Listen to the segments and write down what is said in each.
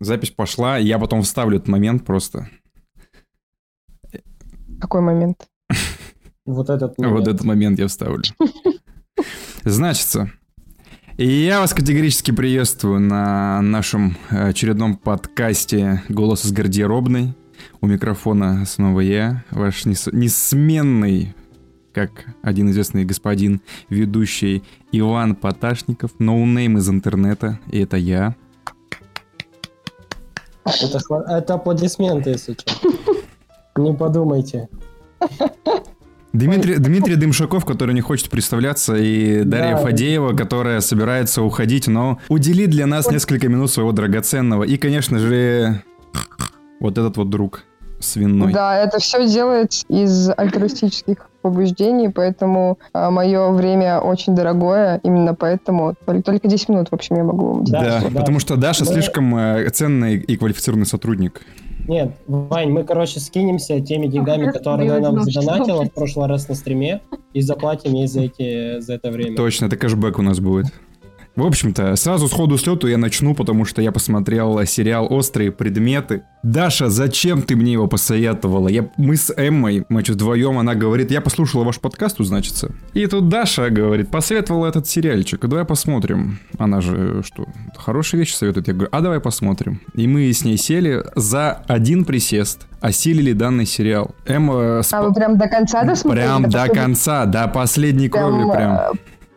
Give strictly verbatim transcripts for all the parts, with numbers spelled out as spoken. Запись пошла, я потом вставлю этот момент просто. Какой момент? Вот этот момент. Вот этот момент я вставлю. Значится. Я вас категорически приветствую на нашем очередном подкасте «Голос из гардеробной». У микрофона снова я, ваш нес- несменный, как один известный господин, ведущий Иван Поташников, ноунейм из интернета, и это я. Это, это аплодисменты, если что. Не подумайте. Дмитрий, Дмитрий Дымшаков, который не хочет представляться, и Дарья да. Фадеева, которая собирается уходить, но уделит для нас несколько минут своего драгоценного. И, конечно же, вот этот вот друг свиной. Да, это все делается из альтруистических побуждений, поэтому а, мое время очень дорогое, именно поэтому только, только десять минут, в общем, я могу вам да, да, да, потому что Даша мы... слишком э, ценный и квалифицированный сотрудник. Нет, Вань, мы, короче, скинемся теми деньгами, которые она нам задонатила в прошлый раз на стриме, и заплатим ей за, эти, за это время. Точно, это кэшбэк у нас будет. В общем-то, сразу сходу с лету я начну, потому что я посмотрел сериал «Острые предметы». Даша, зачем ты мне его посоветовала? Я, мы с Эммой, мы что, вдвоем, она говорит, я послушала ваш подкаст, значится. И тут Даша говорит, посоветовала этот сериальчик, давай посмотрим. Она же, что, хорошие вещи советует. Я говорю, а давай посмотрим. И мы с ней сели за один присест. Осилили данный сериал. Эмма... Сп... А вы прям до конца досмотрели? Прям до, до последней... конца, до последней прям... крови прям.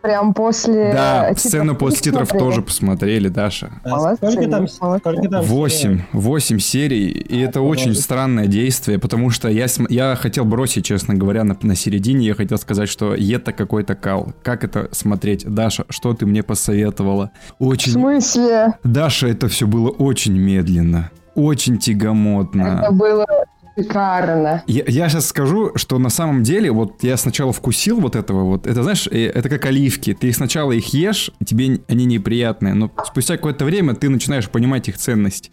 Прям после... Да, сцену после титров смотрели. Тоже посмотрели, Даша. Молодцы, сколько там, сколько там восемь, восемь серий, и а, это молодцы. Очень странное действие, потому что я, я хотел бросить, честно говоря, на, на середине, я хотел сказать, что это какой-то кал. Как это смотреть? Даша, что ты мне посоветовала? Очень... В смысле? Даша, это все было очень медленно, очень тягомотно. Это было... Шикарно. Я, я сейчас скажу, что на самом деле, вот я сначала вкусил вот этого вот, это знаешь, это как оливки, ты сначала их ешь, тебе они неприятные, но спустя какое-то время ты начинаешь понимать их ценность.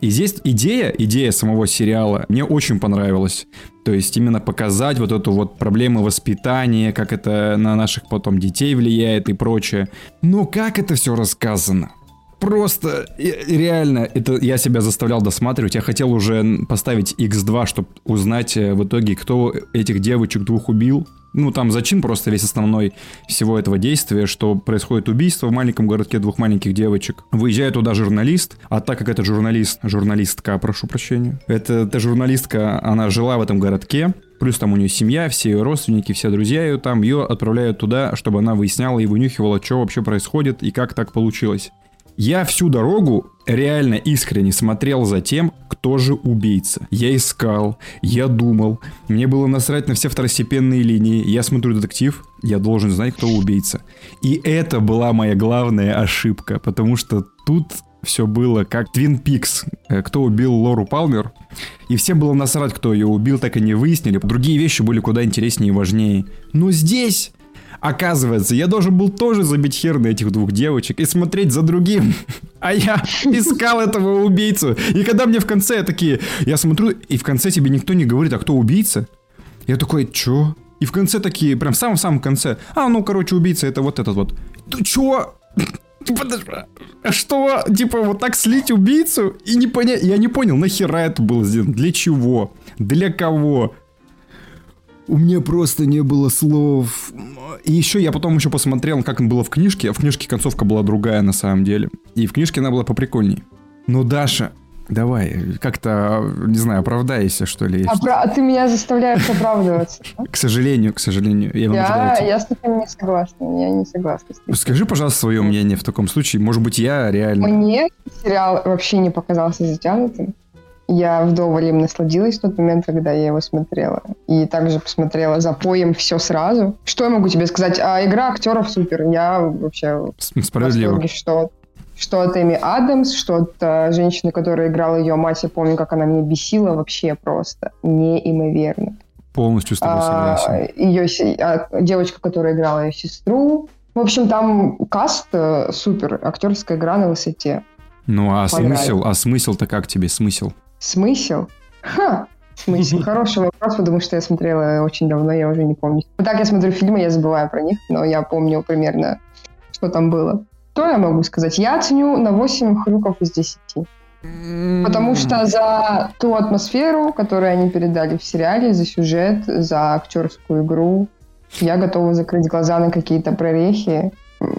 И здесь идея, идея самого сериала мне очень понравилась. То есть именно показать вот эту вот проблему воспитания, как это на наших потом детей влияет и прочее. Но как это все рассказано? Просто, реально, это я себя заставлял досматривать. Я хотел уже поставить икс два, чтобы узнать в итоге, кто этих девочек двух убил. Ну, там зачин просто весь основной всего этого действия, что происходит убийство в маленьком городке двух маленьких девочек. Выезжает туда журналист, а так как это журналист, журналистка, прошу прощения, это, эта журналистка, она жила в этом городке, плюс там у нее семья, все ее родственники, все друзья ее там, ее отправляют туда, чтобы она выясняла и вынюхивала, что вообще происходит и как так получилось. Я всю дорогу реально искренне смотрел за тем, кто же убийца. Я искал, я думал, мне было насрать на все второстепенные линии. Я смотрю детектив, я должен знать, кто убийца. И это была моя главная ошибка, потому что тут все было как Twin Peaks, кто убил Лору Палмер. И всем было насрать, кто ее убил, так и не выяснили. Другие вещи были куда интереснее и важнее. Но здесь... Оказывается, я должен был тоже забить хер на этих двух девочек и смотреть за другим. А я искал этого убийцу. И когда мне в конце такие... Я смотрю, и в конце тебе никто не говорит, а кто убийца? Я такой, чё? И в конце такие, прям в самом-самом конце. А, ну, короче, убийца это вот этот вот. Ты чё? Подожди, что? Типа вот так слить убийцу? И не поня... Я не понял, нахера это было сделано? Для чего? Для кого? У меня просто не было слов. И еще я потом еще посмотрел, как было в книжке. А в книжке концовка была другая на самом деле. И в книжке она была поприкольней. Но, Даша, давай, как-то, не знаю, оправдайся, что ли. Опра... Ты меня заставляешь оправдываться. К сожалению, к сожалению. Я, я с этим не согласна. Я не согласна с этим. Скажи, пожалуйста, свое мнение в таком случае. Может быть, я реально... Мне сериал вообще не показался затянутым. Я вдоволь им насладилась в тот момент, когда я его смотрела. И также посмотрела запоем все сразу. Что я могу тебе сказать? А игра актеров супер. Я вообще... Справедливо. Что, что от Эми Адамс, что от а, женщины, которая играла ее мать. Я помню, как она меня бесила вообще просто. Неимоверно. Полностью с тобой согласен. А, ее, а, девочка, которая играла ее сестру. В общем, там каст а, супер. Актерская игра на высоте. Ну а смысл? А смысл-то как тебе? Смысл? Смысл? Ха! Смысл. Хороший вопрос, потому что я смотрела очень давно, я уже не помню. Вот так я смотрю фильмы, я забываю про них, но я помню примерно, что там было. Что я могу сказать? Я оценю на восемь хрюков из десяти. Потому что за ту атмосферу, которую они передали в сериале, за сюжет, за актерскую игру, я готова закрыть глаза на какие-то прорехи.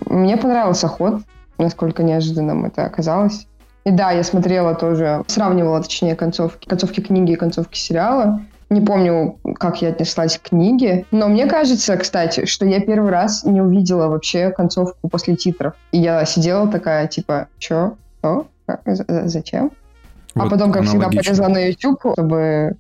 Мне понравился ход, насколько неожиданным это оказалось. И да, я смотрела тоже, сравнивала, точнее, концовки, концовки книги и концовки сериала. Не помню, как я отнеслась к книге, но мне кажется, кстати, что я первый раз не увидела вообще концовку после титров. И я сидела такая, типа, чё? Что? Зачем? Вот а потом, как всегда, логично. Полезла на YouTube, чтобы...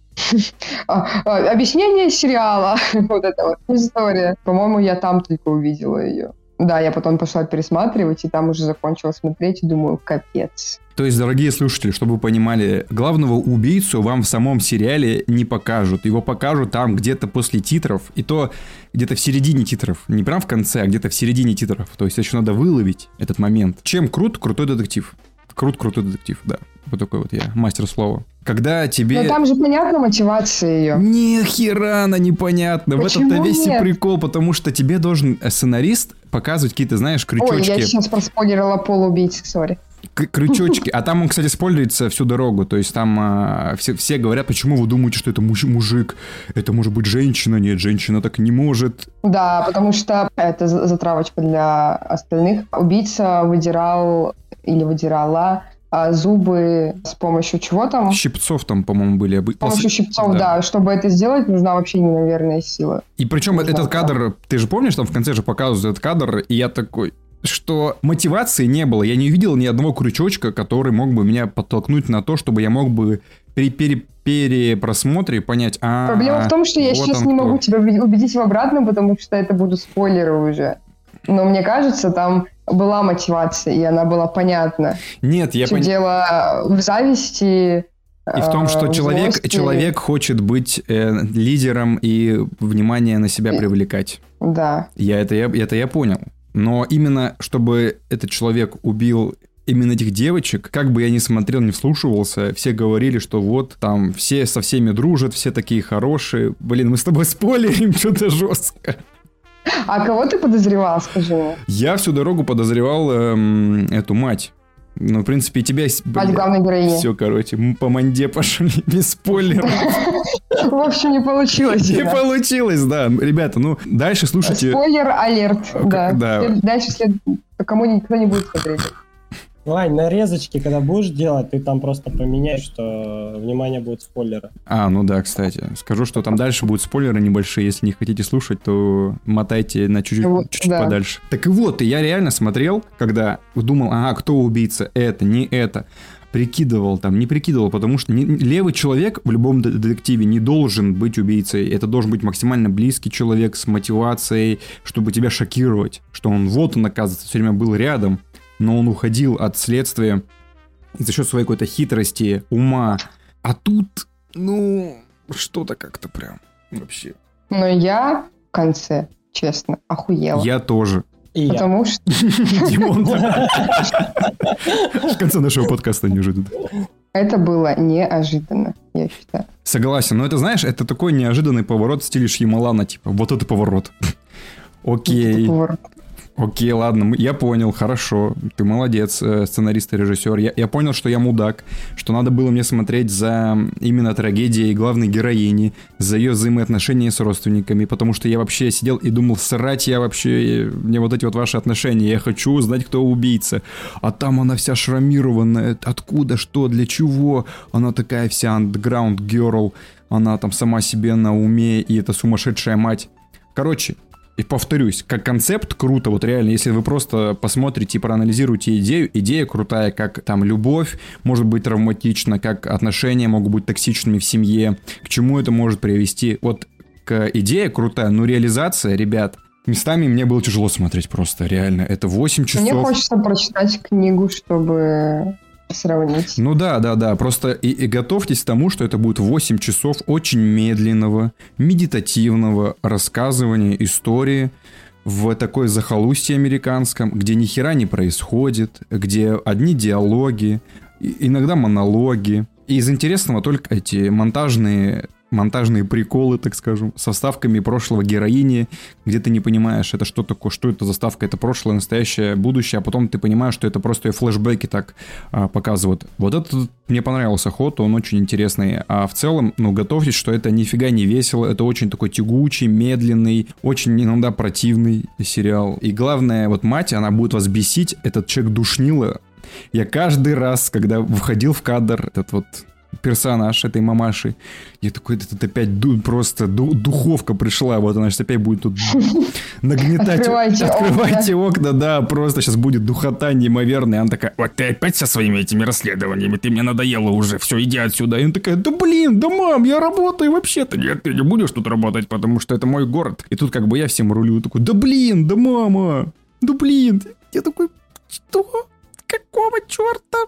Объяснение сериала. Вот эта вот история. По-моему, я там только увидела ее. Да, я потом пошла пересматривать, и там уже закончила смотреть, и думаю, капец. То есть, дорогие слушатели, чтобы вы понимали, главного убийцу вам в самом сериале не покажут. Его покажут там где-то после титров, и то где-то в середине титров. Не прям в конце, а где-то в середине титров. То есть, еще надо выловить этот момент. Чем крут крутой детектив? Крут крутой детектив, да. Вот такой вот я, мастер слова. Когда тебе... Но там же понятна мотивация ее. Ни хера она непонятна. Почему в этом-то весь и прикол, потому что тебе должен сценарист показывать какие-то, знаешь, крючочки. Ой, я сейчас проспойлерила полубийцы, сори. К- крючочки. А там он, кстати, спойлерится всю дорогу. То есть там а, все, все говорят, почему вы думаете, что это муж- мужик, это может быть женщина. Нет, женщина так не может. Да, потому что это затравочка для остальных. Убийца выдирал или выдирала а зубы с помощью чего там? Щипцов там, по-моему, были. С помощью щипцов, да. да. Чтобы это сделать, нужна вообще неимоверная сила. И причем нужна этот кадр, да. Ты же помнишь, там в конце же показывают этот кадр, и я такой... что мотивации не было. Я не увидел ни одного крючочка, который мог бы меня подтолкнуть на то, чтобы я мог бы при пере- перепросмотре понять... А, проблема в том, что я вот сейчас не кто. Могу тебя убедить в обратном, потому что это будут спойлеры уже. Но мне кажется, там была мотивация, и она была понятна. Нет, я понимаю. Дело в зависти... И в том, что человек, человек хочет быть э, лидером и внимание на себя привлекать. Да. Я это, я, это я понял. Но именно, чтобы этот человек убил именно этих девочек, как бы я ни смотрел, не вслушивался, все говорили, что вот, там, все со всеми дружат, все такие хорошие. Блин, мы с тобой спойлерим что-то жестко. А кого ты подозревал, скажи? Я всю дорогу подозревал эм, эту мать. Ну, в принципе, и тебя... Мать главной героини. Все, короче, мы по манде пошли, без спойлеров. В общем, не получилось. Не получилось, да. Ребята, ну, дальше слушайте... Спойлер-алерт, да. Дальше, если кому никто не будет смотреть. Лань, нарезочки, когда будешь делать, ты там просто поменяешь, что внимание будет спойлеры. А, ну да, кстати. Скажу, что там дальше будут спойлеры небольшие. Если не хотите слушать, то мотайте на чуть-чуть, вот, чуть-чуть да. подальше. Так и вот, и я реально смотрел, когда думал, ага, кто убийца, это, не это. Прикидывал там, не прикидывал, потому что не, левый человек в любом детективе не должен быть убийцей. Это должен быть максимально близкий человек с мотивацией, чтобы тебя шокировать. Что он, вот он, оказывается, все время был рядом. Но он уходил от следствия за счет своей какой-то хитрости, ума. А тут, ну, что-то как-то прям вообще. Но я в конце, честно, охуела. Я тоже. И потому я. Что... Димон, в конце нашего подкаста неожиданно. Это было неожиданно, я считаю. Согласен, но это, знаешь, это такой неожиданный поворот в стиле Шьямалана, типа, вот это поворот. Окей. Окей, ладно, я понял, хорошо, ты молодец, сценарист и режиссер. Я, я понял, что я мудак, что надо было мне смотреть за именно трагедией главной героини, за ее взаимоотношения с родственниками, потому что я вообще сидел и думал, срать я вообще, мне вот эти вот ваши отношения, я хочу узнать, кто убийца. А там она вся шрамированная, откуда, что, для чего, она такая вся underground girl, она там сама себе на уме, и эта сумасшедшая мать. Короче... И повторюсь, как концепт круто, вот реально, если вы просто посмотрите и проанализируете идею, идея крутая, как там любовь может быть травматична, как отношения могут быть токсичными в семье, к чему это может привести. Вот к идее крутая, но реализация, ребят, местами мне было тяжело смотреть просто, реально, это восемь часов. Мне хочется прочитать книгу, чтобы... сравнить. Ну да, да, да, просто и, и готовьтесь к тому, что это будет восемь часов очень медленного, медитативного рассказывания истории в такой захолустье американском, где ни хера не происходит, где одни диалоги, иногда монологи. И из интересного только эти монтажные монтажные приколы, так скажем, со вставками прошлого героини, где ты не понимаешь, это что такое, что это за вставка, это прошлое, настоящее, будущее, а потом ты понимаешь, что это просто флешбеки так а, показывают. Вот этот мне понравился ход, он очень интересный. А в целом, ну, готовьтесь, что это нифига не весело, это очень такой тягучий, медленный, очень иногда противный сериал. И главное, вот мать, она будет вас бесить, этот человек душнила. Я каждый раз, когда выходил в кадр этот вот персонаж этой мамаши, я такой, это опять ду- просто ду- духовка пришла, вот она сейчас опять будет тут нагнетать. Открывайте, открывайте окна. окна, да, просто сейчас будет духота неимоверная. Она такая, вот ты опять со своими этими расследованиями, ты мне надоела уже, все, иди отсюда. И она такая, да блин, да мам, я работаю вообще-то. Нет, ты не будешь тут работать, потому что это мой город. И тут как бы я всем рулю, такой, да блин, да мама, да блин. Я такой, что? Какого черта?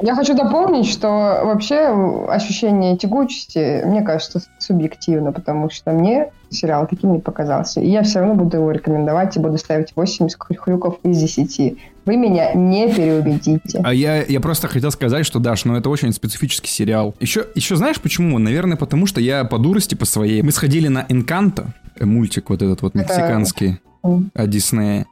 Я хочу дополнить, что вообще ощущение тягучести, мне кажется, субъективно, потому что мне сериал таким не показался. И я все равно буду его рекомендовать и буду ставить восемь хрюков из десяти. Вы меня не переубедите. А я, я просто хотел сказать, что, Даш, ну это очень специфический сериал. Еще, еще знаешь почему? Наверное, потому что я по дурости по своей... Мы сходили на Encanto, мультик вот этот вот мексиканский от Диснея.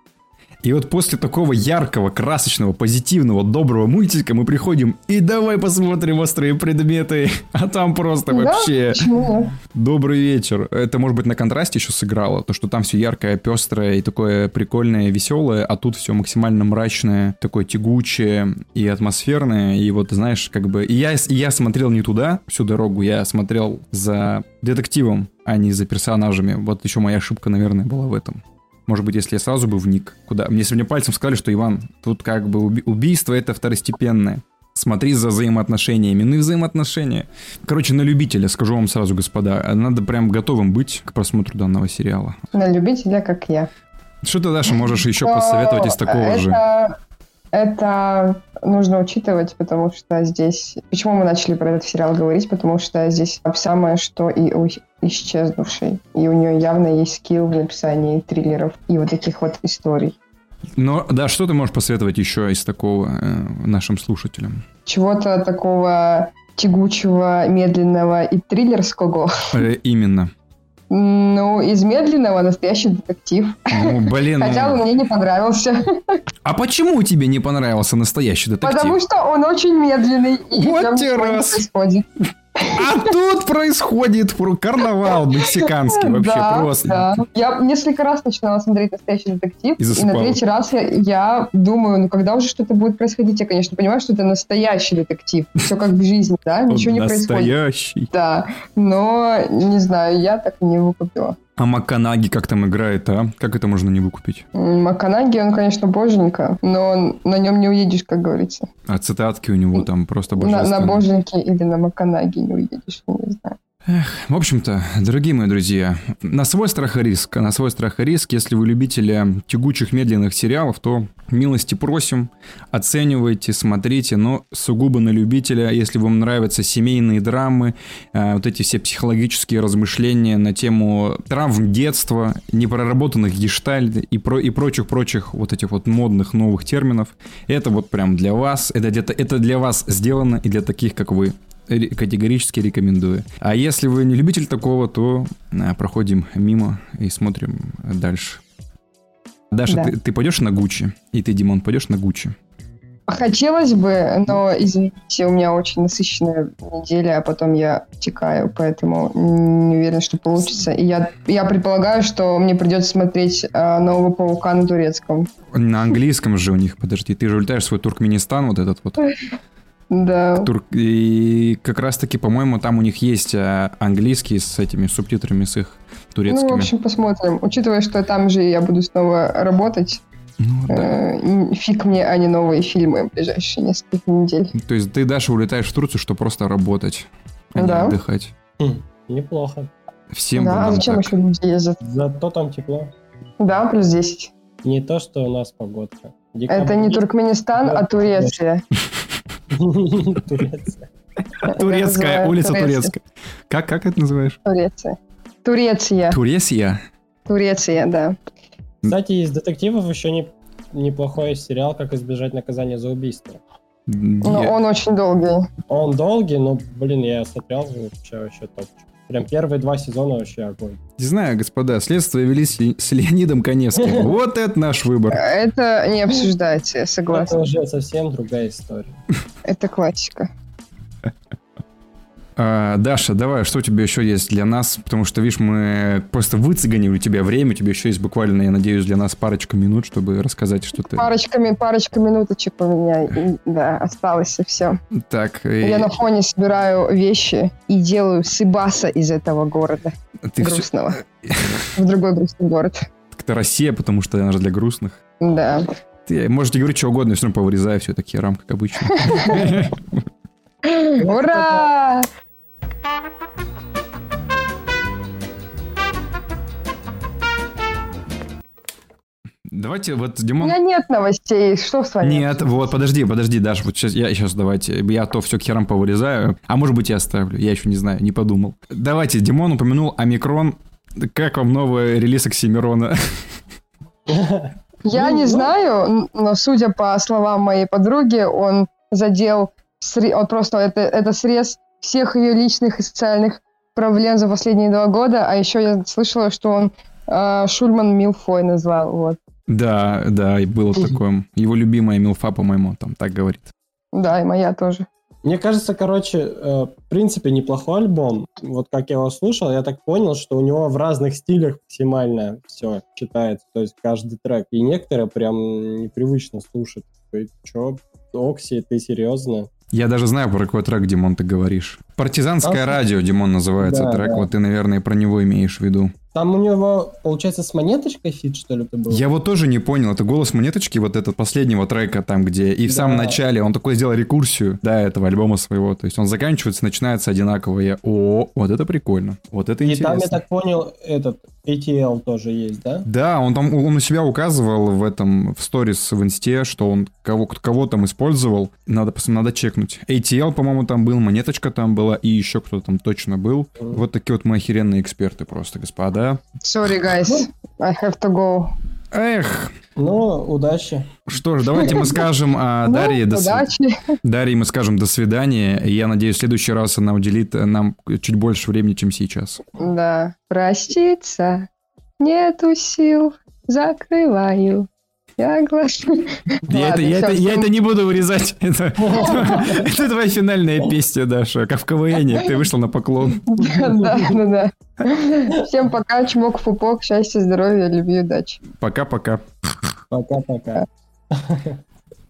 И вот после такого яркого, красочного, позитивного, доброго мультика мы приходим и давай посмотрим «Острые предметы», а там просто да? вообще... Почему? Добрый вечер. Это, может быть, на контрасте еще сыграло, то, что там все яркое, пестрое и такое прикольное, веселое, а тут все максимально мрачное, такое тягучее и атмосферное, и вот, знаешь, как бы... И я, и я смотрел не туда всю дорогу, я смотрел за детективом, а не за персонажами. Вот еще моя ошибка, наверное, была в этом. Может быть, если я сразу бы вник, куда... Мне сегодня пальцем сказали, что, Иван, тут как бы уби- убийство это второстепенное. Смотри за взаимоотношениями. Ну и взаимоотношения. Короче, на любителя, скажу вам сразу, господа. Надо прям готовым быть к просмотру данного сериала. На любителя, как я. Что ты, Даша, можешь еще посоветовать из такого же? Это нужно учитывать, потому что здесь... Почему мы начали про этот сериал говорить? Потому что здесь самое, что и у исчезнувшей. И у нее явно есть скилл в написании триллеров и вот таких вот историй. Но, да, что ты можешь посоветовать еще из такого э, нашим слушателям? Чего-то такого тягучего, медленного и триллерского. Э, именно. Ну, из медленного настоящий детектив. Ну, блин. Хотя он мне не понравился. А почему тебе не понравился настоящий детектив? Потому что он очень медленный. И вот те раз. Происходит. А тут происходит карнавал мексиканский вообще да, просто. Да. Я несколько раз начинала смотреть «Настоящий детектив», и, и на третий раз я, я думаю, ну когда уже что-то будет происходить? Я, конечно, понимаю, что это настоящий детектив. Все как в жизни, да? Ничего не настоящий. Происходит. Настоящий. Да, но, не знаю, я так не выкупила. А Макканаги как там играет, а? Как это можно не выкупить? Макканаги, он, конечно, боженька, но он, на нем не уедешь, как говорится. А цитатки у него там просто божественные. На, на боженьке или на Макканаги не уедешь, не знаю. Эх, в общем-то, дорогие мои друзья, на свой страх и риск, на свой страх и риск, если вы любители тягучих медленных сериалов, то милости просим, оценивайте, смотрите, но сугубо на любителя, если вам нравятся семейные драмы, вот эти все психологические размышления на тему травм детства, непроработанных гештальт и, про, и прочих-прочих вот этих вот модных новых терминов, это вот прям для вас, это, где-то, это для вас сделано и для таких, как вы. Категорически рекомендую. А если вы не любитель такого, то а, проходим мимо и смотрим дальше. Даша, да. ты, ты пойдешь на Гуччи? И ты, Димон, пойдешь на Гуччи? Хотелось бы, но, извините, у меня очень насыщенная неделя, а потом я текаю, поэтому не уверена, что получится. И я, я предполагаю, что мне придется смотреть э, «Нового паука» на турецком. На английском же у них, подожди. Ты же улетаешь в свой Туркменистан, вот этот вот. Да. Тур... И как раз-таки, по-моему, там у них есть английский с этими субтитрами, с их турецкими. Ну, в общем, посмотрим. Учитывая, что там же я буду снова работать, ну, да. Фиг мне, а не новые фильмы в ближайшие несколько недель. То есть ты, Даша, улетаешь в Турцию, чтобы просто работать, а да. не отдыхать. Хм, неплохо. Всем да, а зачем так. еще люди ездят? Зато там тепло. Да, плюс десять. Не то, что у нас погодка. Декабрь. Это не Туркменистан, а Турция. Турецкая. Турецкая, улица Турецкая. Как, как это называешь? Турция. Турция. Турция? Турция, да. Кстати, из детективов еще не, неплохой сериал «Как избежать наказания за убийство». Но я... он очень долгий. Он долгий, но, блин, я смотрел, вообще, вообще топ. Прям первые два сезона вообще огонь. Не знаю, господа, следствие вели с, Ле- с Леонидом Каневским. Вот это наш выбор. Это не обсуждать, я согласна. Это уже совсем другая история. Это классика. А, Даша, давай, что у тебя еще есть для нас? Потому что, видишь, мы просто выцыганили у тебя время. У тебя еще есть буквально, я надеюсь, для нас парочка минут, чтобы рассказать, что ты... Парочками, парочка минуточек у меня, и, да, осталось, и все. Так, и... Я на фоне собираю вещи и делаю сибаса из этого города. Ты грустного. Все... В другой грустный город. Это Россия, потому что она же для грустных. Да. Ты можете говорить что угодно, я все равно повырезаю все, такие рамки, как обычно. Ура! Давайте вот, Димон... У меня нет новостей, что с вами? Нет, вот, подожди, подожди, Даша, вот сейчас, я сейчас, давайте, я то все к херам повырезаю, а может быть я оставлю, я еще не знаю, не подумал. Давайте, Димон упомянул Омикрон, как вам новый релиз Оксимирона? Я не знаю, но судя по словам моей подруги, он задел... Он просто это, это срез всех ее личных и социальных проблем за последние два года, а еще я слышала, что он э, Шульман Милфой назвал. Вот. Да, да, и было такое. Его любимая Милфа, по-моему, там так говорит. Да, и моя тоже. Мне кажется, короче, в принципе, неплохой альбом. Вот как я его слушал, я так понял, что у него в разных стилях максимально все читается, то есть каждый трек. И некоторые прям непривычно слушать. Че, Окси, ты серьезно? Я даже знаю, про какой трек, Димон, ты говоришь. «Партизанское а, радио», Димон, называется да, трек. Да. Вот ты, наверное, про него имеешь в виду. Там у него, получается, с Монеточкой фит, что ли, это был? Я вот тоже не понял. Это голос Монеточки, вот этот последнего трека там, где... И в да. самом начале он такой сделал рекурсию до этого альбома своего. То есть он заканчивается, начинается одинаково. Я, о, вот это прикольно. Вот это и интересно. И там, я так понял, этот эй ти эл тоже есть, да? Да, он там, он у себя указывал в этом, в сторис в инсте, что он кого, кого там использовал. Надо, надо чекнуть. эй ти эл, по-моему, там был, Монеточка там была, и еще кто-то там точно был. Mm. Вот такие вот мы охеренные эксперты просто, господа. Sorry, guys. I have to go. Эх. Ну, удачи. Что ж, давайте мы скажем а, Дарье, ну, до удачи. Дарье мы скажем до свидания. Я надеюсь, в следующий раз она уделит нам чуть больше времени, чем сейчас. Да. Проститься. Нету сил. Закрываю. Я глашу. Я, Ладно, это, я, это, я это не буду вырезать. Это, это твоя финальная песня, Даша. Как в КВНе. Ты вышла на поклон. Да, да, да. Всем пока. Чмок, пупок. Счастья, здоровья, любви, удачи. Пока-пока. Пока-пока.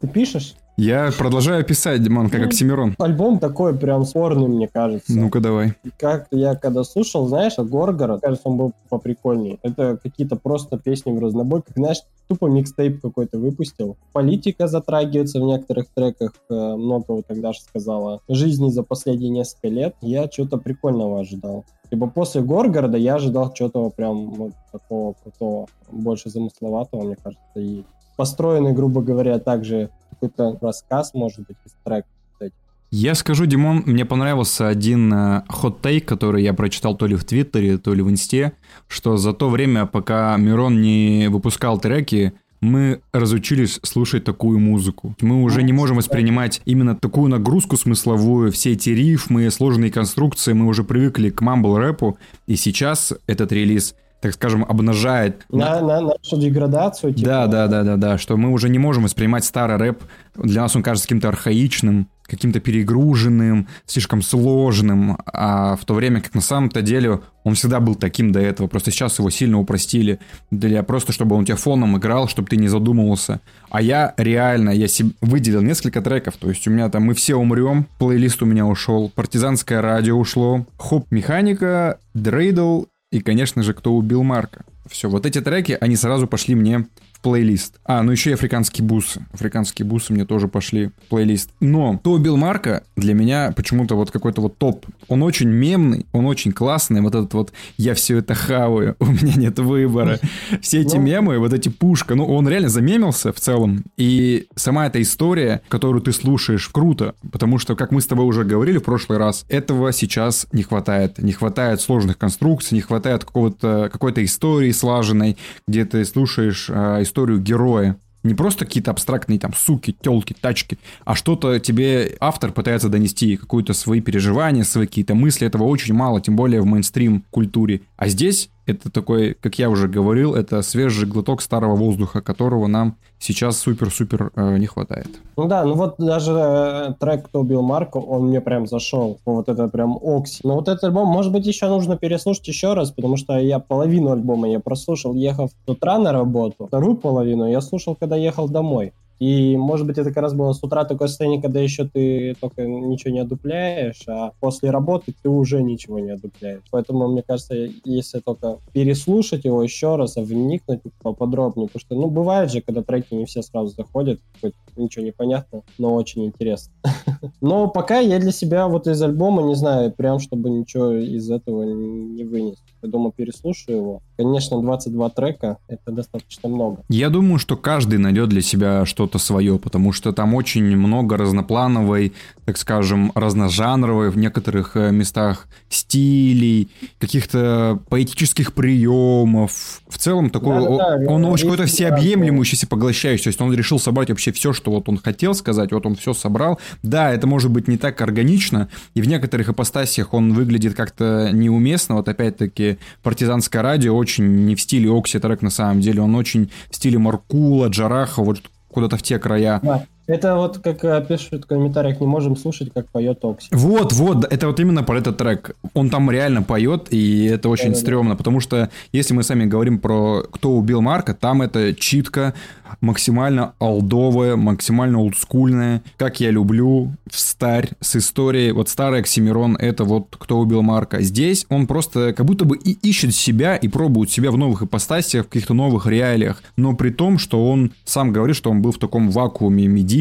Ты пишешь? Я продолжаю писать, Диман, как Оксимирон. Альбом такой прям спорный, мне кажется. Ну-ка, давай. Как я когда слушал, знаешь, Горгород, кажется, он был поприкольнее. Это какие-то просто песни в разнобой, как, знаешь, тупо микстейп какой-то выпустил. Политика затрагивается в некоторых треках, много вот тогда же сказала. Жизни за последние несколько лет я чего-то прикольного ожидал. Либо после Горгорода я ожидал чего-то прям вот такого крутого, больше замысловатого, мне кажется, и... Построенный, грубо говоря, также какой-то рассказ, может быть, из трека. Я скажу, Димон, мне понравился один хот-тейк, который я прочитал то ли в Твиттере, то ли в Инсте, что за то время, пока Мирон не выпускал треки, мы разучились слушать такую музыку. Мы уже не можем воспринимать именно такую нагрузку смысловую, все эти рифмы, сложные конструкции, мы уже привыкли к мамбл-рэпу, и сейчас этот релиз... так скажем, обнажает... На, на, нашу деградацию. Типа. Да, да, да, да, да, что мы уже не можем воспринимать старый рэп. Для нас он кажется каким-то архаичным, каким-то перегруженным, слишком сложным, а в то время как на самом-то деле он всегда был таким до этого, просто сейчас его сильно упростили, для просто чтобы он у тебя фоном играл, чтобы ты не задумывался. А я реально, я себе выделил несколько треков, то есть у меня там «Мы все умрем», плейлист у меня ушел, «Партизанское радио» ушло, «Хоп Механика», «Дрейдл», и, конечно же, «Кто убил Марка». Все, вот эти треки, они сразу пошли мне в плейлист. А, ну еще и «Африканские бусы». «Африканские бусы» мне тоже пошли в плейлист. Но «Кто убил Марка» для меня почему-то вот какой-то вот топ. Он очень мемный, он очень классный. Вот этот вот «Я все это хаваю, у меня нет выбора». Все эти мемы, вот эти пушка. Ну, он реально замемился в целом. И сама эта история, которую ты слушаешь, круто. Потому что, как мы с тобой уже говорили в прошлый раз, этого сейчас не хватает. Не хватает сложных конструкций, не хватает какого-то, какой-то истории слаженной, где ты слушаешь историю героя. Не просто какие-то абстрактные там суки, тёлки, тачки, а что-то тебе автор пытается донести, какие-то свои переживания, свои какие-то мысли. Этого очень мало, тем более в мейнстрим-культуре. А здесь это такой, как я уже говорил, это свежий глоток старого воздуха, которого нам сейчас супер-супер э, не хватает. Ну да, ну вот даже э, трек «Кто убил Марко», он мне прям зашел. Вот это прям окси. Но вот этот альбом, может быть, еще нужно переслушать еще раз, потому что я половину альбома я прослушал, ехав с утра на работу. Вторую половину я слушал, когда ехал домой. И, может быть, это как раз было с утра такое состояние, когда еще ты только ничего не одупляешь, а после работы ты уже ничего не одупляешь. Поэтому, мне кажется, если только переслушать его еще раз, а вникнуть поподробнее, потому что, ну, бывает же, когда треки не все сразу заходят, ничего не понятно, но очень интересно. Но пока я для себя вот из альбома, не знаю, прям, чтобы ничего из этого не вынес. Я думаю, переслушаю его. Конечно, двадцать два трека, это достаточно много. Я думаю, что каждый найдет для себя что-то свое, потому что там очень много разноплановой, так скажем, разножанровой в некоторых местах стилей, каких-то поэтических приемов. В целом, такой, да, да, да, он да, очень да, какой-то всеобъемлемый, да, поглощающий. То есть он решил собрать вообще все, что вот он хотел сказать, вот он все собрал. Да, это может быть не так органично, и в некоторых ипостасях он выглядит как-то неуместно. Вот опять-таки партизанское радио очень не в стиле окси трек на самом деле, он очень в стиле Маркула, Джараха, вот куда-то в те края. Да. Это вот, как пишут в комментариях, не можем слушать, как поет Окси. Вот, вот, это вот именно про этот трек. Он там реально поет, и это очень да, стрёмно, да. Потому что, если мы сами говорим про «Кто убил Марка», там это читка максимально олдовая, максимально олдскульная, как я люблю, встарь, с историей. Вот старый Оксимирон, это вот «Кто убил Марка». Здесь он просто как будто бы и ищет себя, и пробует себя в новых ипостасях, в каких-то новых реалиях, но при том, что он сам говорит, что он был в таком вакууме медийном,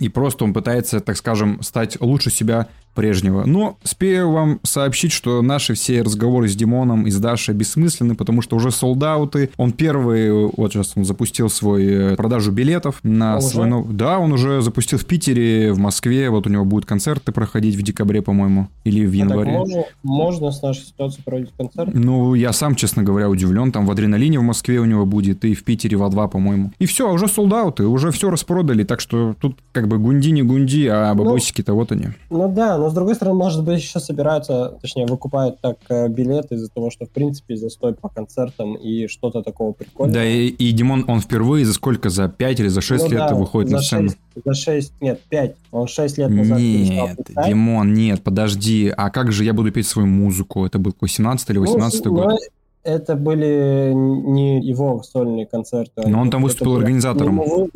и просто он пытается, так скажем, стать лучше себя прежнего. Но спею вам сообщить, что наши все разговоры с Димоном и с Дашей бессмысленны, потому что уже солдауты. Он первый, вот сейчас он запустил свой продажу билетов на а свой новый... Да, он уже запустил в Питере, в Москве. Вот у него будут концерты проходить в декабре, по-моему, или в январе. А можно, можно с нашей ситуацией проводить концерт? Ну, я сам, честно говоря, удивлен. Там в «Адреналине» в Москве у него будет, и в Питере в А два, по-моему. И все, уже солдауты, уже все распродали. Так что тут как бы гунди не гунди, а бабосики-то ну, вот они. Ну да, ну, но с другой стороны, может быть, еще собираются, точнее, выкупают так билеты из-за того, что, в принципе, застой по концертам и что-то такого прикольного. Да, и, и Димон, он впервые за сколько? За пять или за шесть ну, лет да, выходит на сцену? За шесть, нет, пять. Он шесть лет назад перестал писать. Нет, Димон, нет, подожди. А как же я буду петь свою музыку? Это был восемнадцатый или восемнадцатый ну, год? Но... Это были не его сольные концерты. Но он там выступил организатором. Его,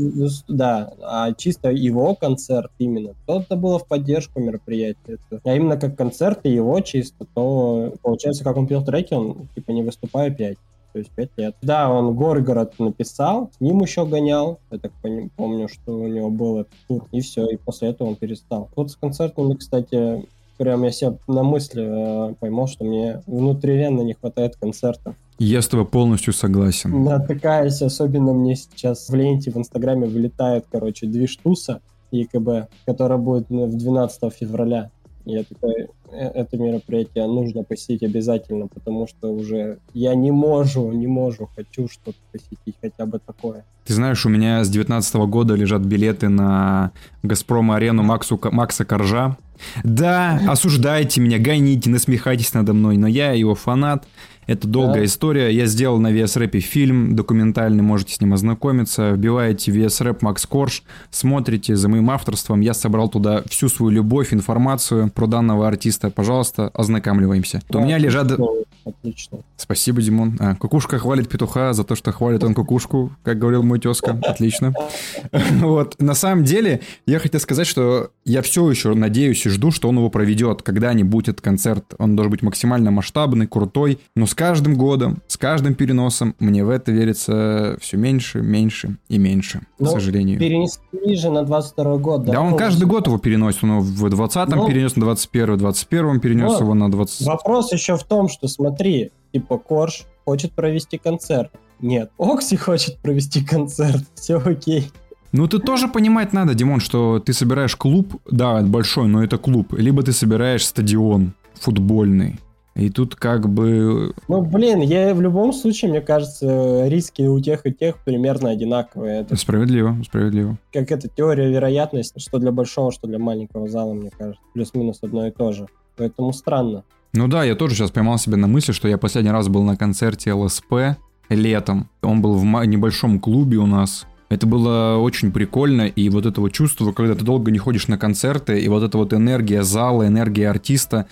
да, а чисто его концерт именно. То-то было в поддержку мероприятия. А именно как концерты его чисто, то получается, как он пел треки, он типа не выступая пять. То есть пять лет. Да, он «Горгород» написал, с ним еще гонял. Я так помню, что у него был этот тур. И все, и после этого он перестал. Вот с концертами, кстати... Прям я себя на мысли э, поймал, что мне внутренне не хватает концертов. Я с тобой полностью согласен. Натыкаюсь, особенно мне сейчас в ленте в Инстаграме вылетает, короче, двиштуса ЕКБ, которая будет в двенадцатого февраля. Я такой, это мероприятие нужно посетить обязательно, потому что уже я не могу, не могу, хочу что-то посетить, хотя бы такое. Ты знаешь, у меня с девятнадцатого года лежат билеты на «Газпром-арену» Максу, Макса Коржа. Да, осуждайте меня, гоните, насмехайтесь надо мной, но я его фанат. Это долгая да. история. Я сделал на ви эс рэп фильм документальный, можете с ним ознакомиться. Вбиваете ви эс рэп Макс Корж, смотрите за моим авторством. Я собрал туда всю свою любовь, информацию про данного артиста. Пожалуйста, ознакомливаемся. Да, у меня отлично, лежат... Отлично. Спасибо, Димон. А, кукушка хвалит петуха за то, что хвалит он кукушку, как говорил мой тезка. Отлично. Вот. На самом деле, я хотел сказать, что я все еще надеюсь и жду, что он его проведет. Когда-нибудь этот концерт, он должен быть максимально масштабный, крутой, но с каждым годом, с каждым переносом мне в это верится все меньше, меньше и меньше, но, к сожалению. Перенесли же на двадцать второй год. Да, да он каждый год его переносит. Он его в двадцатом но... перенес, на двадцать первом, двадцать первом перенес но... его на двадцатом. Вопрос еще в том, что смотри, типа Корж хочет провести концерт. Нет, Окси хочет провести концерт. Все окей. Ну, ты тоже понимать надо, Димон, что ты собираешь клуб, да, большой, но это клуб, либо ты собираешь стадион футбольный. И тут как бы... Ну, блин, я в любом случае, мне кажется, риски у тех и тех примерно одинаковые. Это справедливо, справедливо. Как эта теория вероятности, что для большого, что для маленького зала, мне кажется, плюс-минус одно и то же. Поэтому странно. Ну да, я тоже сейчас поймал себя на мысли, что я последний раз был на концерте эл эс пэ летом. Он был в небольшом клубе у нас. Это было очень прикольно, и вот это вот чувство, когда ты долго не ходишь на концерты, и вот эта вот энергия зала, энергия артиста,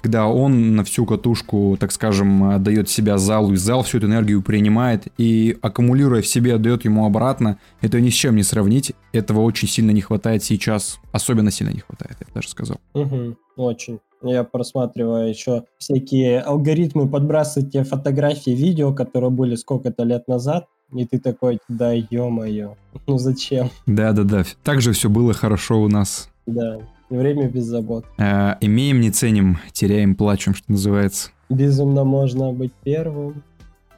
когда он на всю катушку, так скажем, отдает себя залу, и зал всю эту энергию принимает, и аккумулируя в себе, отдает ему обратно, это ни с чем не сравнить, этого очень сильно не хватает сейчас, особенно сильно не хватает, я бы даже сказал. Угу, очень. Я просматриваю еще всякие алгоритмы, подбрасывают тебе фотографии, видео, которые были сколько-то лет назад, и ты такой, да ё-моё, ну зачем? Да-да-да, так же все было хорошо у нас. Да, время без забот. А, имеем, не ценим, теряем, плачем, что называется. Безумно можно быть первым.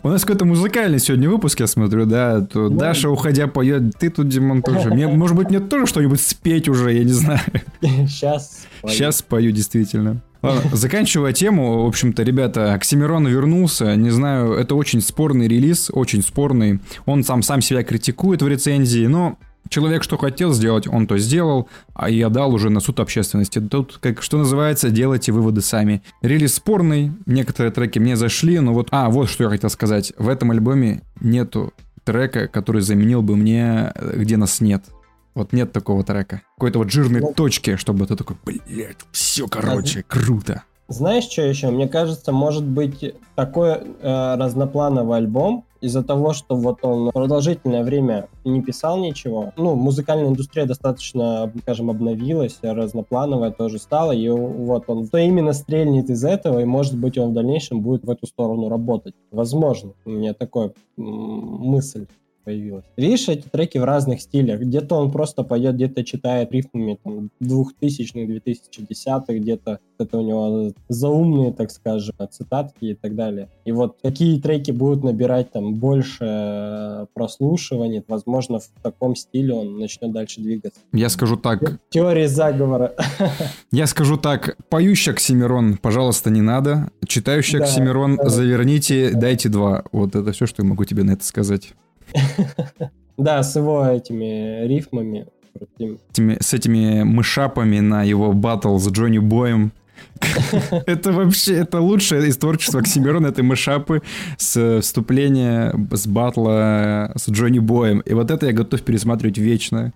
У нас какой-то музыкальный сегодня выпуск, я смотрю, да, то ну, Даша, уходя, поет, ты тут, Димон, тоже. Мне, может быть, мне тоже что-нибудь спеть уже, я не знаю. Сейчас спою. Сейчас пою, действительно. Ладно, заканчивая тему, в общем-то, ребята, Оксимирон вернулся, не знаю, это очень спорный релиз, очень спорный, он сам, сам себя критикует в рецензии, но человек что хотел сделать, он то сделал, а я дал уже на суд общественности, тут, как что называется, делайте выводы сами. Релиз спорный, некоторые треки мне зашли, но вот, а, вот что я хотел сказать, в этом альбоме нету трека, который заменил бы мне «Где нас нет». Вот нет такого трека. Какой-то вот жирной ну, точки, чтобы ты такой, блядь, все, короче, круто. Знаешь, что еще? Мне кажется, может быть, такой э, разноплановый альбом из-за того, что вот он продолжительное время не писал ничего. Ну, музыкальная индустрия достаточно, скажем, обновилась, разноплановая тоже стала, и вот он то именно стрельнет из этого, и, может быть, он в дальнейшем будет в эту сторону работать. Возможно. У меня такая м- мысль. Появилось. Видишь, эти треки в разных стилях. Где-то он просто поет, где-то читает рифмами там, двухтысячных, две тысячи десятых, где-то это у него заумные, так скажем, цитатки и так далее. И вот какие треки будут набирать там больше прослушиваний, возможно, в таком стиле он начнет дальше двигаться. Я скажу так. Теория заговора. Я скажу так. Поющий Оксимирон, пожалуйста, не надо. Читающий да, Оксимирон, да, заверните, да. Дайте два. Вот это все, что я могу тебе на это сказать. Да, с его этими рифмами. С этими мышапами на его баттл с Джонни Боем. Это вообще, это лучшее из творчества Оксимирона, это мышапы с вступления, с баттла с Джонни Боем. И вот это я готов пересматривать вечно.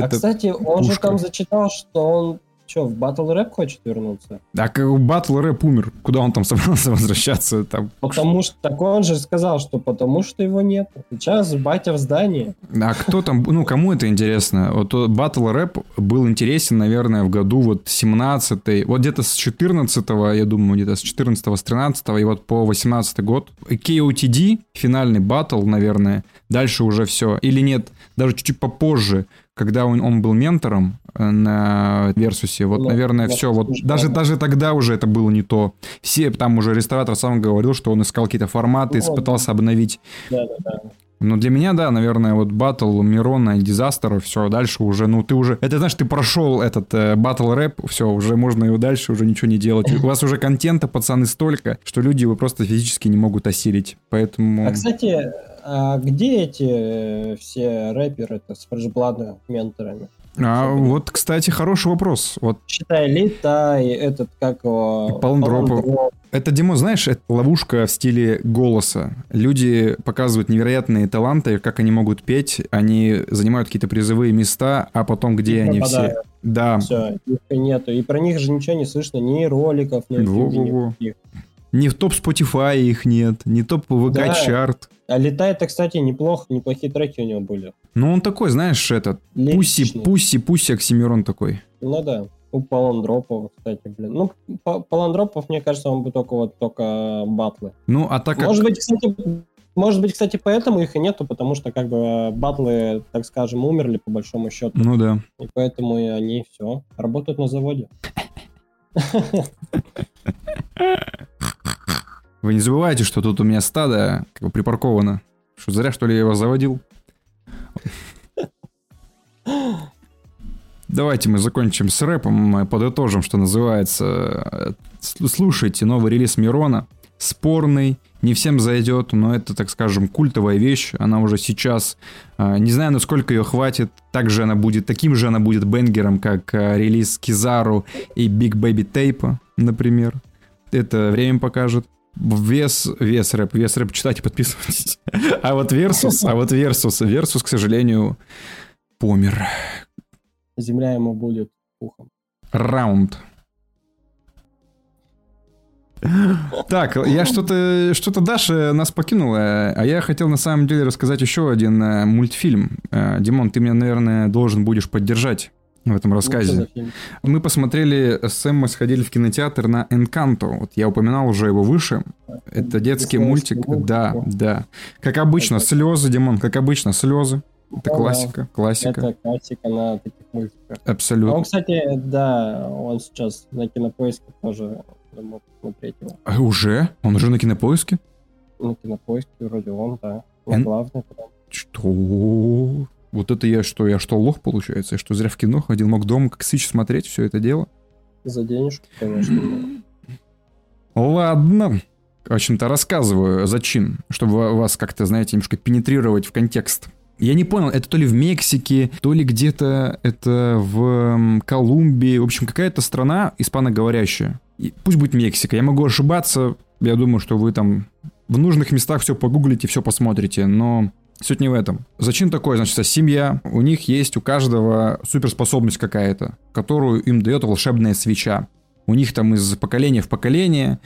А, кстати, он же там зачитал, что он... Че, в батл рэп хочет вернуться? Да, батл рэп умер. Куда он там собрался возвращаться? Там... Потому что... Так он же сказал, что потому что его нет. Сейчас батя в здании. А кто там... Ну, кому это интересно? Вот батл рэп был интересен, наверное, в году вот семнадцатый. Вот где-то с четырнадцатого, я думаю, где-то с четырнадцатого, с тринадцатого и вот по восемнадцатый год. кей о ти ди, финальный батл, наверное. Дальше уже все. Или нет, даже чуть-чуть попозже. Когда он, он был ментором на Версусе, вот, ну, наверное, да, все. Вот даже, даже тогда уже это было не то. Все, там уже реставратор сам говорил, что он искал какие-то форматы, ну, пытался да. обновить. Да, да, да. Но для меня, да, наверное, вот баттл Мирона и Дизастера, все, дальше уже, ну, ты уже... Это, знаешь, ты прошел этот баттл рэп, все, уже можно его дальше уже ничего не делать. У вас уже контента, пацаны, столько, что люди его просто физически не могут осилить, поэтому... А, кстати... А где эти все рэперы-то с фрэшбладными менторами? А вот, кстати, хороший вопрос. Вот. Считай, Лита и этот, как его... Палмдроп. Это, Дима, знаешь, это ловушка в стиле голоса. Люди показывают невероятные таланты, как они могут петь, они занимают какие-то призовые места, а потом где и они попадают. Все... Да. Все, их нету. И про них же ничего не слышно, ни роликов, ни видео. Ни в топ Spotify их нет, ни топ вэ ка чарт. Да. А Летай это, кстати, неплохо, неплохие треки у него были. Ну он такой, знаешь, этот пуси, пуси, пуси Оксимирон такой. Ну да, у Паландропова, кстати, блин. Ну, Паландропов, мне кажется, он бы только вот только батлы. Ну, а так как... Может быть, кстати, может быть, кстати, поэтому их и нету, потому что как бы батлы, так скажем, умерли по большому счету. Ну да. И поэтому они все работают на заводе. Вы не забывайте, что тут у меня стадо как бы припарковано. Что, зря, что ли, я его заводил? Давайте мы закончим с рэпом, подытожим, что называется. Слушайте новый релиз Мирона. Спорный, не всем зайдет, но это, так скажем, культовая вещь. Она уже сейчас, не знаю, насколько ее хватит. Также она будет, таким же она будет бенгером, как релиз Кизару и Big Baby Tape, например. Это время покажет. Вес, вес рэп, вес рэп читайте, подписывайтесь. А вот Версус, а вот Версус, Версус, к сожалению, помер. Земля ему будет пухом. Раунд. Так, я что-то, что-то Даша нас покинула, а я хотел на самом деле рассказать еще один мультфильм. Димон, ты меня, наверное, должен будешь поддержать в этом рассказе. Мы посмотрели, с Эммой сходили в кинотеатр на Encanto. Вот я упоминал уже его выше. Это детский мультик. Да, да. Как обычно, слезы, Димон, как обычно, слезы. Это классика, классика. Это классика на таких мультиках. Абсолютно. Он, кстати, да, он сейчас на Кинопоиске тоже мог смотреть его. А уже? Он уже на Кинопоиске? На Кинопоиске вроде он, да. Он Эн... главный. Прям. Что? Вот это я что? Я что, лох, получается? Я что, зря в кино ходил? Мог дома как сыч смотреть все это дело? За денежку, конечно. Ладно. В общем-то, рассказываю зачин, чтобы вас как-то, знаете, немножко пенетрировать в контекст. Я не понял, это то ли в Мексике, то ли где-то это в Колумбии. В общем, какая-то страна испаноговорящая. И пусть будет Мексика. Я могу ошибаться. Я думаю, что вы там в нужных местах все погуглите, все посмотрите. Но суть не в этом. Зачем такое? Значит, семья. У них есть у каждого суперспособность какая-то, которую им дает волшебная свеча. У них там из поколения в поколение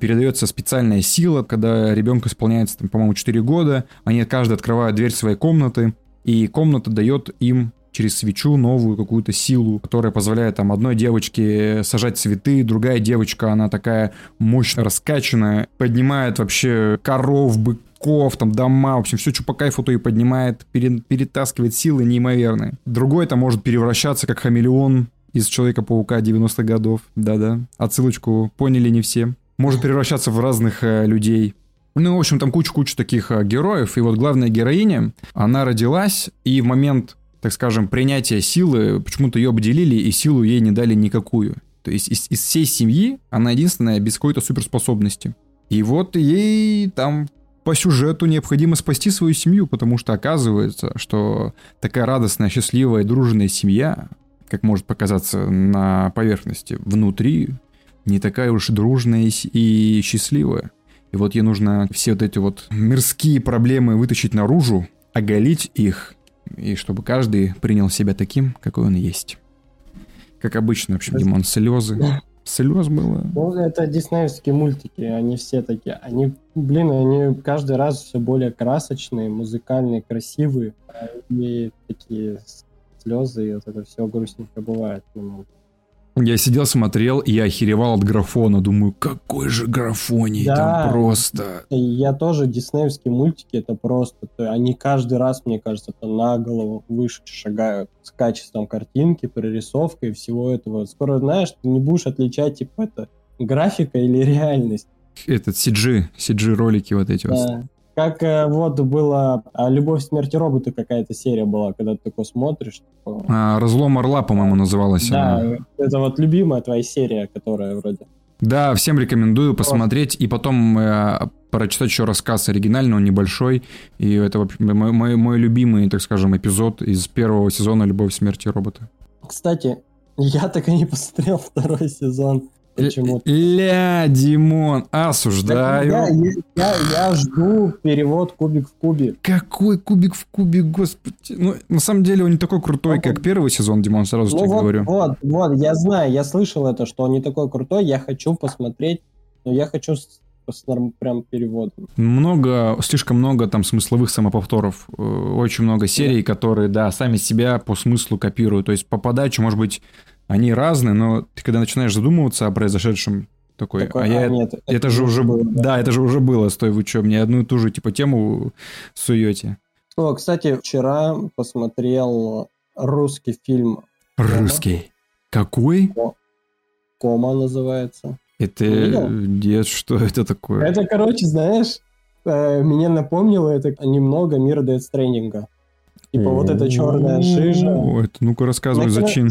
передается специальная сила, когда ребенку исполняется, там, по-моему, четыре года. Они каждый открывают дверь своей комнаты, и комната дает им через свечу новую какую-то силу, которая позволяет там одной девочке сажать цветы, другая девочка, она такая мощно раскачанная, поднимает вообще коров, быков, там дома, в общем, все, что по кайфу, то и поднимает, пере- перетаскивает силы неимоверные. Другой там может перевращаться как хамелеон, из Человека-паука девяностых годов, да-да, отсылочку поняли не все. Может превращаться в разных э, людей. Ну, в общем, там куча-куча таких э, героев. И вот главная героиня, она родилась, и в момент, так скажем, принятия силы, почему-то ее обделили, и силу ей не дали никакую. То есть из, из всей семьи она единственная без какой-то суперспособности. И вот ей там по сюжету необходимо спасти свою семью, потому что оказывается, что такая радостная, счастливая, дружная семья, как может показаться на поверхности, внутри не такая уж дружная и счастливая. И вот ей нужно все вот эти вот мирские проблемы вытащить наружу, оголить их, и чтобы каждый принял себя таким, какой он есть. Как обычно, в общем, Димон, слезы. Слез было. Ну, это диснеевские мультики, они все такие. Они, блин, они каждый раз все более красочные, музыкальные, красивые. И такие... слезы, и вот это все грустненько бывает. Я сидел, смотрел, и я охеревал от графона. Думаю, какой же графоний, да, там просто... Я тоже, диснеевские мультики, это просто... Они каждый раз, мне кажется, на голову выше шагают с качеством картинки, прорисовкой и всего этого. Скоро, знаешь, ты не будешь отличать, типа, это графика или реальность. Этот си джи, си джи-ролики вот эти, да, вот. Как вот было «Любовь, смерть и роботы», какая-то серия была, когда ты такой смотришь. Такой... А, «Разлом орла», по-моему, называлась. Да, она. Это вот любимая твоя серия, которая вроде... Да, всем рекомендую посмотреть, вот. И потом э, прочитать еще рассказ оригинальный, он небольшой. И это мой, мой, мой любимый, так скажем, эпизод из первого сезона «Любовь, смерть и роботы». Кстати, я так и не посмотрел второй сезон. Почему-то. Ля, Димон, осуждаю. Я, я, я, я жду перевод «Кубик в кубе». Какой «Кубик в кубе», господи. Ну, на самом деле он не такой крутой, ну, как первый сезон, Димон, сразу ну, тебе вот, говорю. Вот, вот, я знаю, я слышал это, что он не такой крутой, я хочу посмотреть, но я хочу с, с прям переводом. Много, слишком много там смысловых самоповторов. Очень много серий, да, которые, да, сами себя по смыслу копируют. То есть по подаче, может быть, они разные, но ты когда начинаешь задумываться о произошедшем, такой, такой а, а я, нет, это, это же уже было, да. да, это же уже было, стой, вы что, мне одну и ту же типа тему суете. О, кстати, вчера посмотрел русский фильм. Русский? Да? Какой? «Кома» называется. Это, дед, что это такое? Это, короче, знаешь, меня напомнило это немного мир Death Stranding. Типа вот эта черная шижа. Ну-ка рассказывай зачин.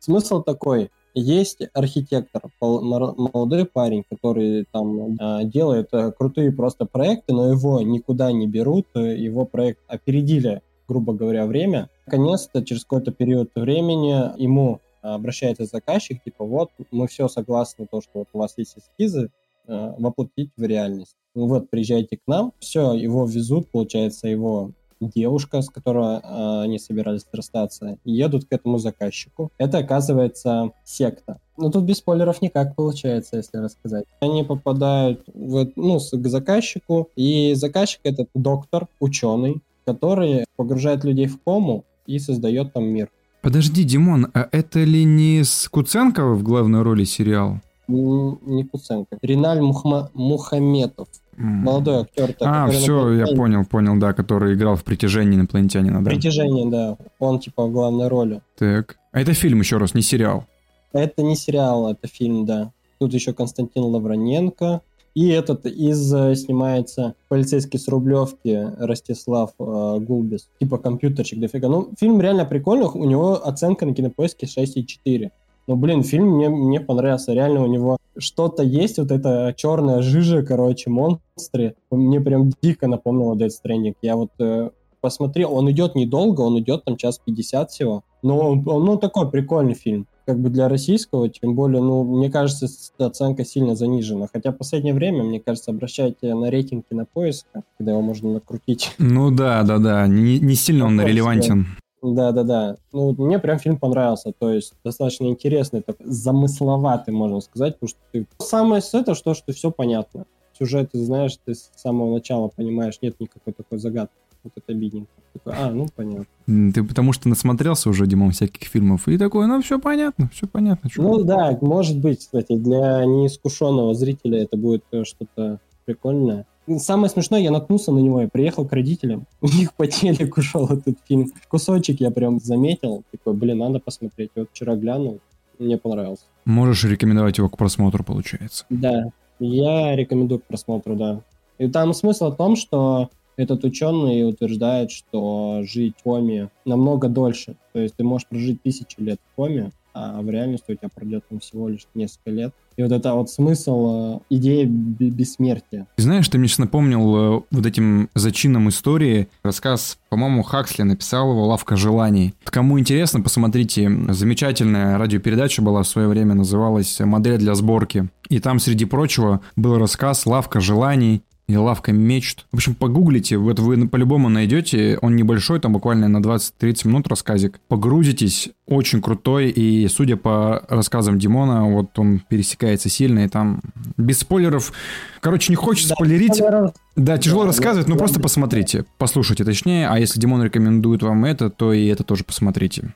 Смысл такой. Есть архитектор, молодой парень, который там э, делает крутые просто проекты, но его никуда не берут, его проект опередили, грубо говоря, время. Наконец-то, через какой-то период времени ему обращается заказчик, типа, вот, мы все согласны, то, что вот у вас есть эскизы, э, воплотить в реальность. Ну, вот, приезжайте к нам. Все, его везут, получается, его девушка, с которой э, они собирались расстаться, едут к этому заказчику. Это, оказывается, секта. Но тут без спойлеров никак получается, если рассказать. Они попадают в, ну, к заказчику, и заказчик — это доктор, ученый, который погружает людей в кому и создает там мир. Подожди, Димон, а это ли не с Куценкова в главной роли сериал? Не, не Куценко. Риналь Мухма... Мухаметов. Mm. Молодой актер. А, все, я понял, понял, да, который играл в «Притяжении инопланетянина». Да? «Притяжение», да. Он типа в главной роли. Так. А это фильм, еще раз, не сериал? Это не сериал, это фильм, да. Тут еще Константин Лавроненко. И этот из снимается «Полицейский с Рублевки» Ростислав э, Гулбис. Типа компьютерчик дофига. Ну, фильм реально прикольный. У него оценка на Кинопоиске шесть и четыре. Ну, блин, фильм мне, мне понравился. Реально у него что-то есть. Вот эта черная жижа, короче, монстры. Мне прям дико напомнило Death Stranding. Я вот э, посмотрел. Он идет недолго, он идет там час пятьдесят всего. Но он, он ну, такой прикольный фильм. Как бы для российского, тем более, ну, мне кажется, оценка сильно занижена. Хотя в последнее время, мне кажется, обращайте на рейтинг Кинопоиска, когда его можно накрутить. Ну да, да, да. Не, не сильно он релевантен. Да-да-да. Ну, мне прям фильм понравился. То есть достаточно интересный, такой, замысловатый, можно сказать. Потому что ты... Самое с этого, что, что все понятно. Сюжет, ты знаешь, ты с самого начала понимаешь, нет никакой такой загадки. Вот это обидненько. Такой, а, ну, понятно. Ты потому что насмотрелся уже, Димон, всяких фильмов, и такой, ну, все понятно, все понятно. Чувак. Ну, да, может быть, кстати, для неискушенного зрителя это будет что-то прикольное. Самое смешное, я наткнулся на него, я приехал к родителям, у них по телеку шел этот фильм. Кусочек я прям заметил, такой, блин, надо посмотреть. Вот вчера глянул, мне понравился. Можешь рекомендовать его к просмотру, получается? Да, я рекомендую к просмотру, да. И там смысл в том, что этот ученый утверждает, что жить в коме намного дольше. То есть ты можешь прожить тысячу лет в коме, а в реальности у тебя пройдет там всего лишь несколько лет. И вот это вот смысл, идея бессмертия. Знаешь, ты мне сейчас напомнил вот этим зачином истории рассказ, по-моему, Хаксли написал его «Лавка желаний». Кому интересно, посмотрите. Замечательная радиопередача была в свое время, называлась «Модель для сборки». И там, среди прочего, был рассказ «Лавка желаний». Или «Лавка мечт». В общем, погуглите, вот вы по-любому найдете. Он небольшой, там буквально на двадцать-тридцать минут рассказик. Погрузитесь, очень крутой. И, судя по рассказам Димона, вот он пересекается сильно. И там без спойлеров... Короче, не хочется да, спойлерить. Спойлеров. Да, тяжело да, рассказывать, да, но да, просто да. Посмотрите. Послушайте, точнее. А если Димон рекомендует вам это, то и это тоже посмотрите.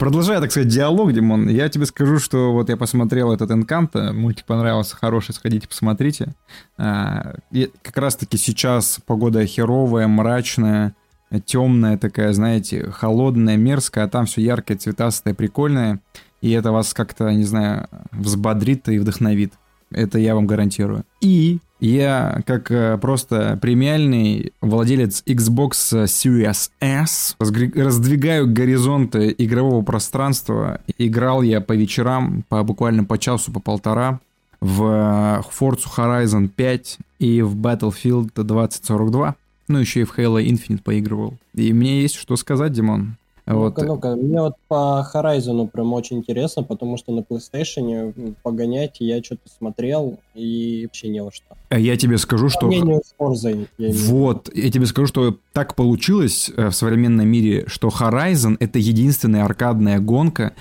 Продолжая, так сказать, диалог, Димон, я тебе скажу, что вот я посмотрел этот Encanto, мультик понравился, хороший, сходите, посмотрите. И как раз-таки сейчас погода херовая, мрачная, темная такая, знаете, холодная, мерзкая, а там все яркое, цветастое, прикольное, и это вас как-то, не знаю, взбодрит и вдохновит. Это я вам гарантирую. И я, как просто премиальный владелец Xbox Series S, раздвигаю горизонты игрового пространства. Играл я по вечерам, по буквально по часу, по полтора, в Forza Horizon пять и в Battlefield двадцать сорок два. Ну, еще и в Halo Infinite поигрывал. И мне есть что сказать, Димон. Вот. Ну-ка, ну-ка, мне вот по Horizon прям очень интересно, потому что на PlayStation погонять я что-то смотрел и вообще не во что. А я тебе скажу, что... Мнение с Forza, я вот, я тебе скажу, что так получилось в современном мире, что Horizon — это единственная аркадная гонка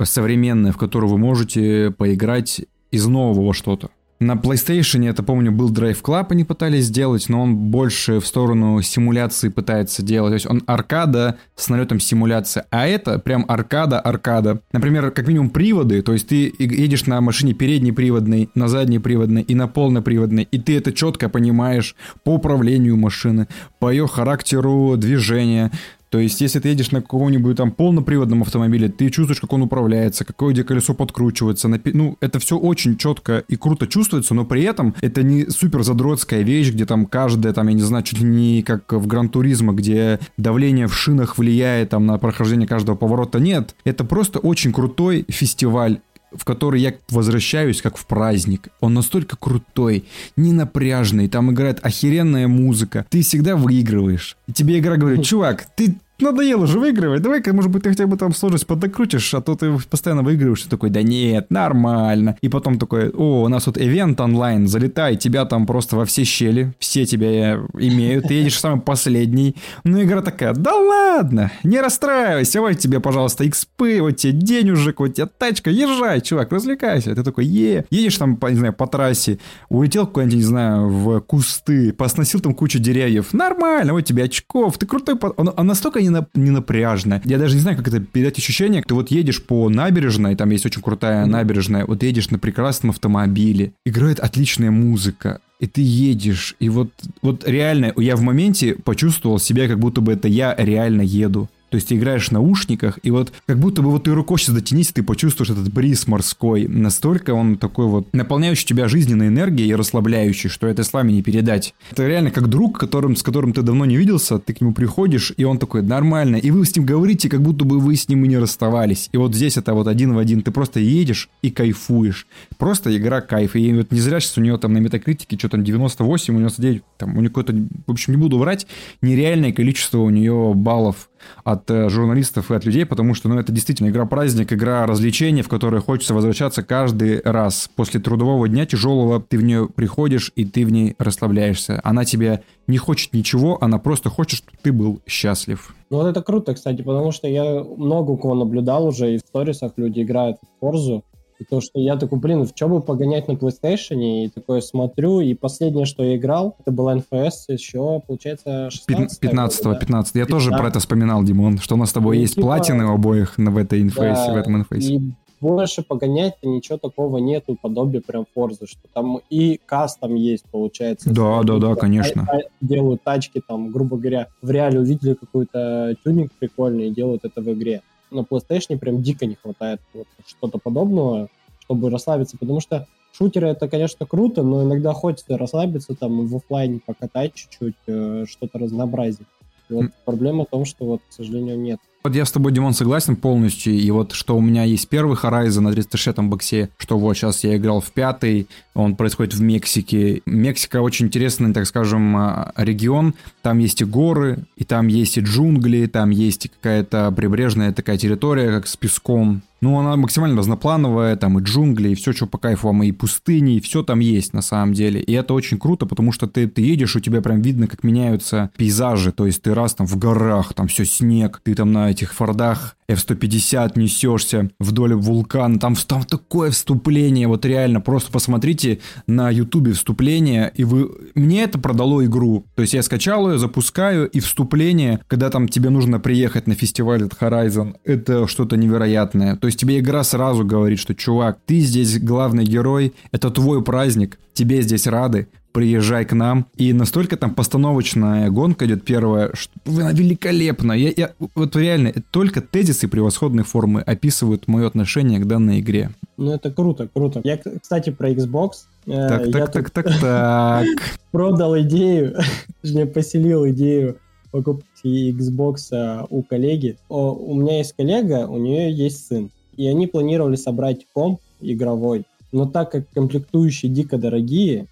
современная, в которую вы можете поиграть из нового что-то. На PlayStation, я это помню, был Drive Club, они пытались сделать, но он больше в сторону симуляции пытается делать. То есть он аркада с налетом симуляции, а это прям аркада-аркада. Например, как минимум приводы, то есть ты едешь на машине переднеприводной, на заднеприводной и на полноприводной, и ты это четко понимаешь по управлению машины, по ее характеру движения, То есть, если ты едешь на каком-нибудь там полноприводном автомобиле, ты чувствуешь, как он управляется, какое где колесо подкручивается. Напи... Ну, это все очень четко и круто чувствуется, но при этом это не супер задротская вещь, где там каждая, там, я не знаю, чуть ли не как в Гран-туризмо, где давление в шинах влияет там на прохождение каждого поворота. Нет, это просто очень крутой фестиваль, в который я возвращаюсь как в праздник. Он настолько крутой, ненапряжный, там играет охеренная музыка. Ты всегда выигрываешь. И тебе игра говорит: чувак, ты надоело же выигрывать, давай-ка, может быть, ты хотя бы там сложность подокрутишь, а то ты постоянно выигрываешь. Ты такой: да нет, нормально. И потом такой: о, у нас тут ивент онлайн, залетай, тебя там просто во все щели, все тебя имеют, ты едешь самый последний. Ну, игра такая: да ладно, не расстраивайся, вот тебе, пожалуйста, экспы, вот тебе денежек, вот тебе тачка, езжай, чувак, развлекайся. Ты такой: е, едешь там, по, не знаю, по трассе, улетел куда-нибудь, не знаю, в кусты, посносил там кучу деревьев, нормально, вот тебе очков, ты крутой, он, он настолько не ненапряжно. Я даже не знаю, как это передать ощущение. Ты вот едешь по набережной, там есть очень крутая набережная, вот едешь на прекрасном автомобиле, играет отличная музыка, и ты едешь, и вот, вот реально я в моменте почувствовал себя, как будто бы это я реально еду. То есть ты играешь в наушниках, и вот как будто бы вот ты рукой сейчас дотянись, и ты почувствуешь этот бриз морской. Настолько он такой вот наполняющий тебя жизненной энергией и расслабляющий, что это словами не передать. Это реально как друг, которым, с которым ты давно не виделся, ты к нему приходишь, и он такой: нормально. И вы с ним говорите, как будто бы вы с ним и не расставались. И вот здесь это вот один в один. Ты просто едешь и кайфуешь. Просто игра кайф. И вот не зря сейчас у него там на метакритике что там девяносто восемь, девяносто девять, там у него какое-то, в общем, не буду врать, нереальное количество у нее баллов от журналистов и от людей, потому что, ну, это действительно игра-праздник, игра развлечения, в которой хочется возвращаться каждый раз. После трудового дня тяжелого ты в нее приходишь, и ты в ней расслабляешься. Она тебе не хочет ничего, она просто хочет, чтобы ты был счастлив. Ну вот это круто, кстати, потому что я много у кого наблюдал уже, и в сторисах люди играют в Forza, и то, что я такой: блин, в чем бы погонять на PlayStation, и такое смотрю, и последнее, что я играл, это была эн эф эс еще, получается, шестнадцатого, пятнадцатого, пятнадцатого. Я тоже про это вспоминал, Димон, что у нас с тобой ну, есть типа... платины у обоих в этой эн эф эс, да, в этом эн эф эс. И больше погонять-то ничего такого нету, подобие прям Forza, что там и кастом есть, получается. Да, да, да, конечно. Делают тачки там, грубо говоря, в реале увидели какой-то тюнинг прикольный и делают это в игре. На PlayStation прям дико не хватает вот что-то подобного, чтобы расслабиться, потому что шутеры — это, конечно, круто, но иногда хочется расслабиться, там, в офлайне покатать чуть-чуть, что-то разнообразить. И вот mm. проблема в том, что, вот, к сожалению, нет. Вот я с тобой, Димон, согласен полностью, и вот что у меня есть первый Horizon на триста шестидесятом боксе, что вот сейчас я играл в пятый, он происходит в Мексике. Мексика очень интересный, так скажем, регион, там есть и горы, и там есть и джунгли, там есть и какая-то прибрежная такая территория, как с песком. Ну, она максимально разноплановая, там и джунгли, и все, что по кайфу, и пустыни, и все там есть на самом деле. И это очень круто, потому что ты, ты едешь, у тебя прям видно, как меняются пейзажи, то есть ты раз там в горах, там все снег, ты там на этих фордах эф сто пятьдесят несешься вдоль вулкана, там, там такое вступление, вот реально, просто посмотрите на ютубе вступление, и вы... Мне это продало игру, то есть я скачал ее, запускаю, и вступление, когда там тебе нужно приехать на фестиваль от Horizon, это что-то невероятное. То есть тебе игра сразу говорит, что, чувак, ты здесь главный герой, это твой праздник, тебе здесь рады, приезжай к нам. И настолько там постановочная гонка идет первая, что она великолепна. Я, я, вот реально, только тезисы превосходной формы описывают мое отношение к данной игре. Ну это круто, круто. Я, кстати, про Xbox. Так, так, так, так, так. Продал идею, точнее, поселил идею покупки Xbox у коллеги. У меня есть коллега, у нее есть сын. И они планировали собрать комп игровой. Но так как комплектующие дико дорогие,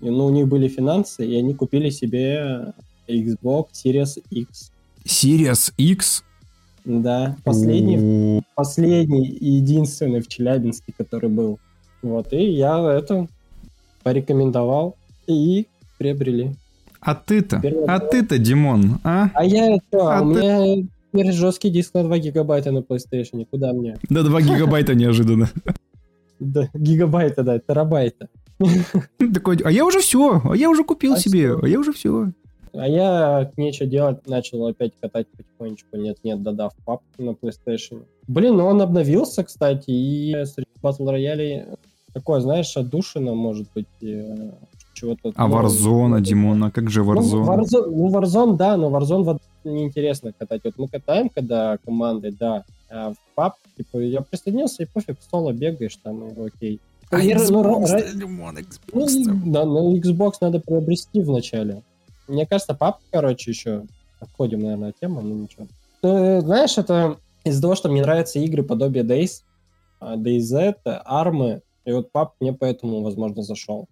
ну, у них были финансы, и они купили себе Xbox Series X. Series X? Да, последний, последний и единственный в Челябинске, который был. Вот, и я это порекомендовал, и приобрели. А ты-то, Теперь а это... ты-то, Димон, а? А я это, а у ты... меня... Теперь жесткий диск на два гигабайта на PlayStation, куда мне? Да, два гигабайта неожиданно. Да, гигабайта, да, терабайта. Такой, а я уже все, а я уже купил себе, а я уже все. А я нечего делать, начал опять катать потихонечку, нет-нет, додав паб на PlayStation. Блин, он обновился, кстати, и среди Battle Royale такое, знаешь, отдушина, может быть, чего-то. А Warzone, Димон, а как же Warzone? Ну, Warzone, да, но Warzone вот неинтересно катать. Вот мы катаем, когда команды, да, в паб, типа, я присоединился, и пофиг, в соло бегаешь, там, и окей. А ну, Xbox, Димон, ну, Xbox. Ну, да, но Xbox надо приобрести вначале. Мне кажется, паб, короче, еще отходим, наверное, от темы, но ничего. Ну, знаешь, это из-за того, что мне нравятся игры подобие Days, DayZ, Армы, и вот паб мне поэтому, возможно, зашел.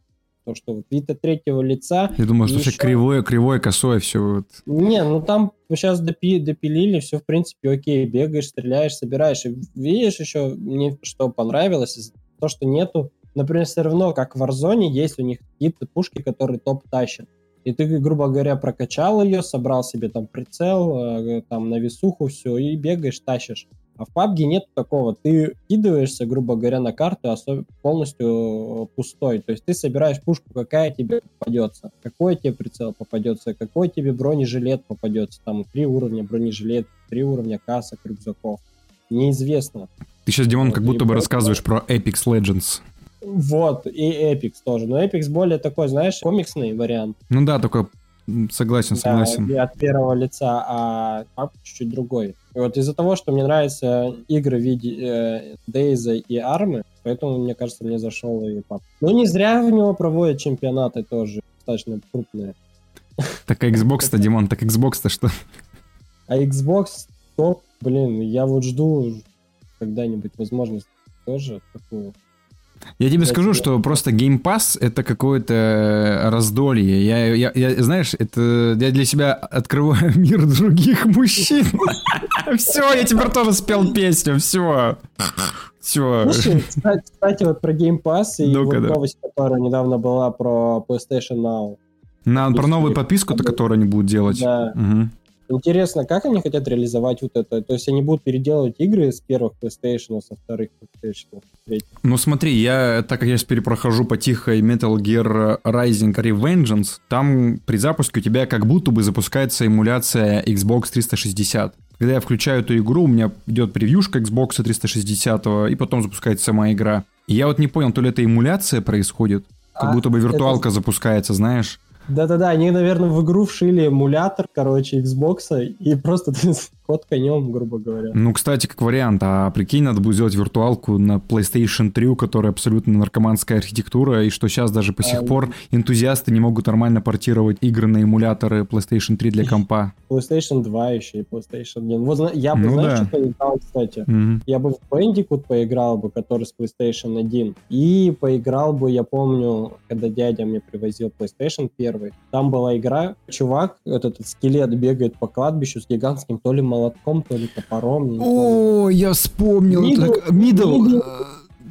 Потому что вот вид от третьего лица... Я думаю, что все еще... кривое, кривое, косое, все вот... Не, ну там сейчас допи- допилили, все, в принципе, окей, бегаешь, стреляешь, собираешь. И видишь еще, мне что понравилось, то, что нету... Например, все равно, как в Warzone, есть у них какие-то пушки, которые топ тащат. И ты, грубо говоря, прокачал ее, собрал себе там прицел, там на весуху все, и бегаешь, тащишь. А в пабг нет такого. Ты кидываешься, грубо говоря, на карту особ... полностью пустой. То есть ты собираешь пушку, какая тебе попадется, какой тебе прицел попадется, какой тебе бронежилет попадется. Там три уровня бронежилет, три уровня касок, рюкзаков. Неизвестно. Ты сейчас, Димон, вот, как будто бы просто... рассказываешь про Apex Legends. Вот, и Apex тоже. Но Apex более такой, знаешь, комиксный вариант. Ну да, такой... Согласен, согласен. Да, от первого лица, а пап чуть-чуть другой. И вот из-за того, что мне нравятся игры в виде э, Дейза и Армы, поэтому, мне кажется, мне зашел и пап. Ну, не зря в него проводят чемпионаты тоже, достаточно крупные. Так а Xbox-то, Димон, так Xbox-то что? А Xbox, то, блин, я вот жду когда-нибудь возможность тоже такую... Я тебе скажу, что просто Game Pass это какое-то раздолье. Я, я, я, знаешь, это я для себя открываю мир других мужчин. Все, я теперь тоже спел песню, все. Все. Кстати, вот про Game Pass и новость, которая недавно была про PlayStation Now. Про новую подписку-то, которую они будут делать. Интересно, как они хотят реализовать вот это? То есть они будут переделывать игры с первых PlayStation, со вторых PlayStation, с третьих? Ну смотри, я, так как я теперь прохожу потихо Metal Gear Rising Revengeance, там при запуске у тебя как будто бы запускается эмуляция Xbox триста шестьдесят. Когда я включаю эту игру, у меня идет превьюшка Xbox триста шестьдесят, и потом запускается сама игра. И я вот не понял, то ли это эмуляция происходит, как а, будто бы виртуалка это... запускается, знаешь? Да-да-да, они, наверное, в игру вшили эмулятор, короче, Xbox, и просто ход конем, грубо говоря. Ну, кстати, как вариант, а прикинь, надо будет сделать виртуалку на PlayStation три, у которой абсолютно наркоманская архитектура, и что сейчас даже по сих а, пор энтузиасты не могут нормально портировать игры на эмуляторы PlayStation три для компа. PlayStation два еще и PlayStation один. Вот я бы, ну, знаешь, да. что поиграл, кстати? Mm-hmm. Я бы в Bandicoot поиграл бы, который с PlayStation один, и поиграл бы, я помню, когда дядя мне привозил PlayStation первый, там была игра, чувак, этот, этот скелет бегает по кладбищу с гигантским то ли молотком, то ли топором. О, я вспомнил. Middle.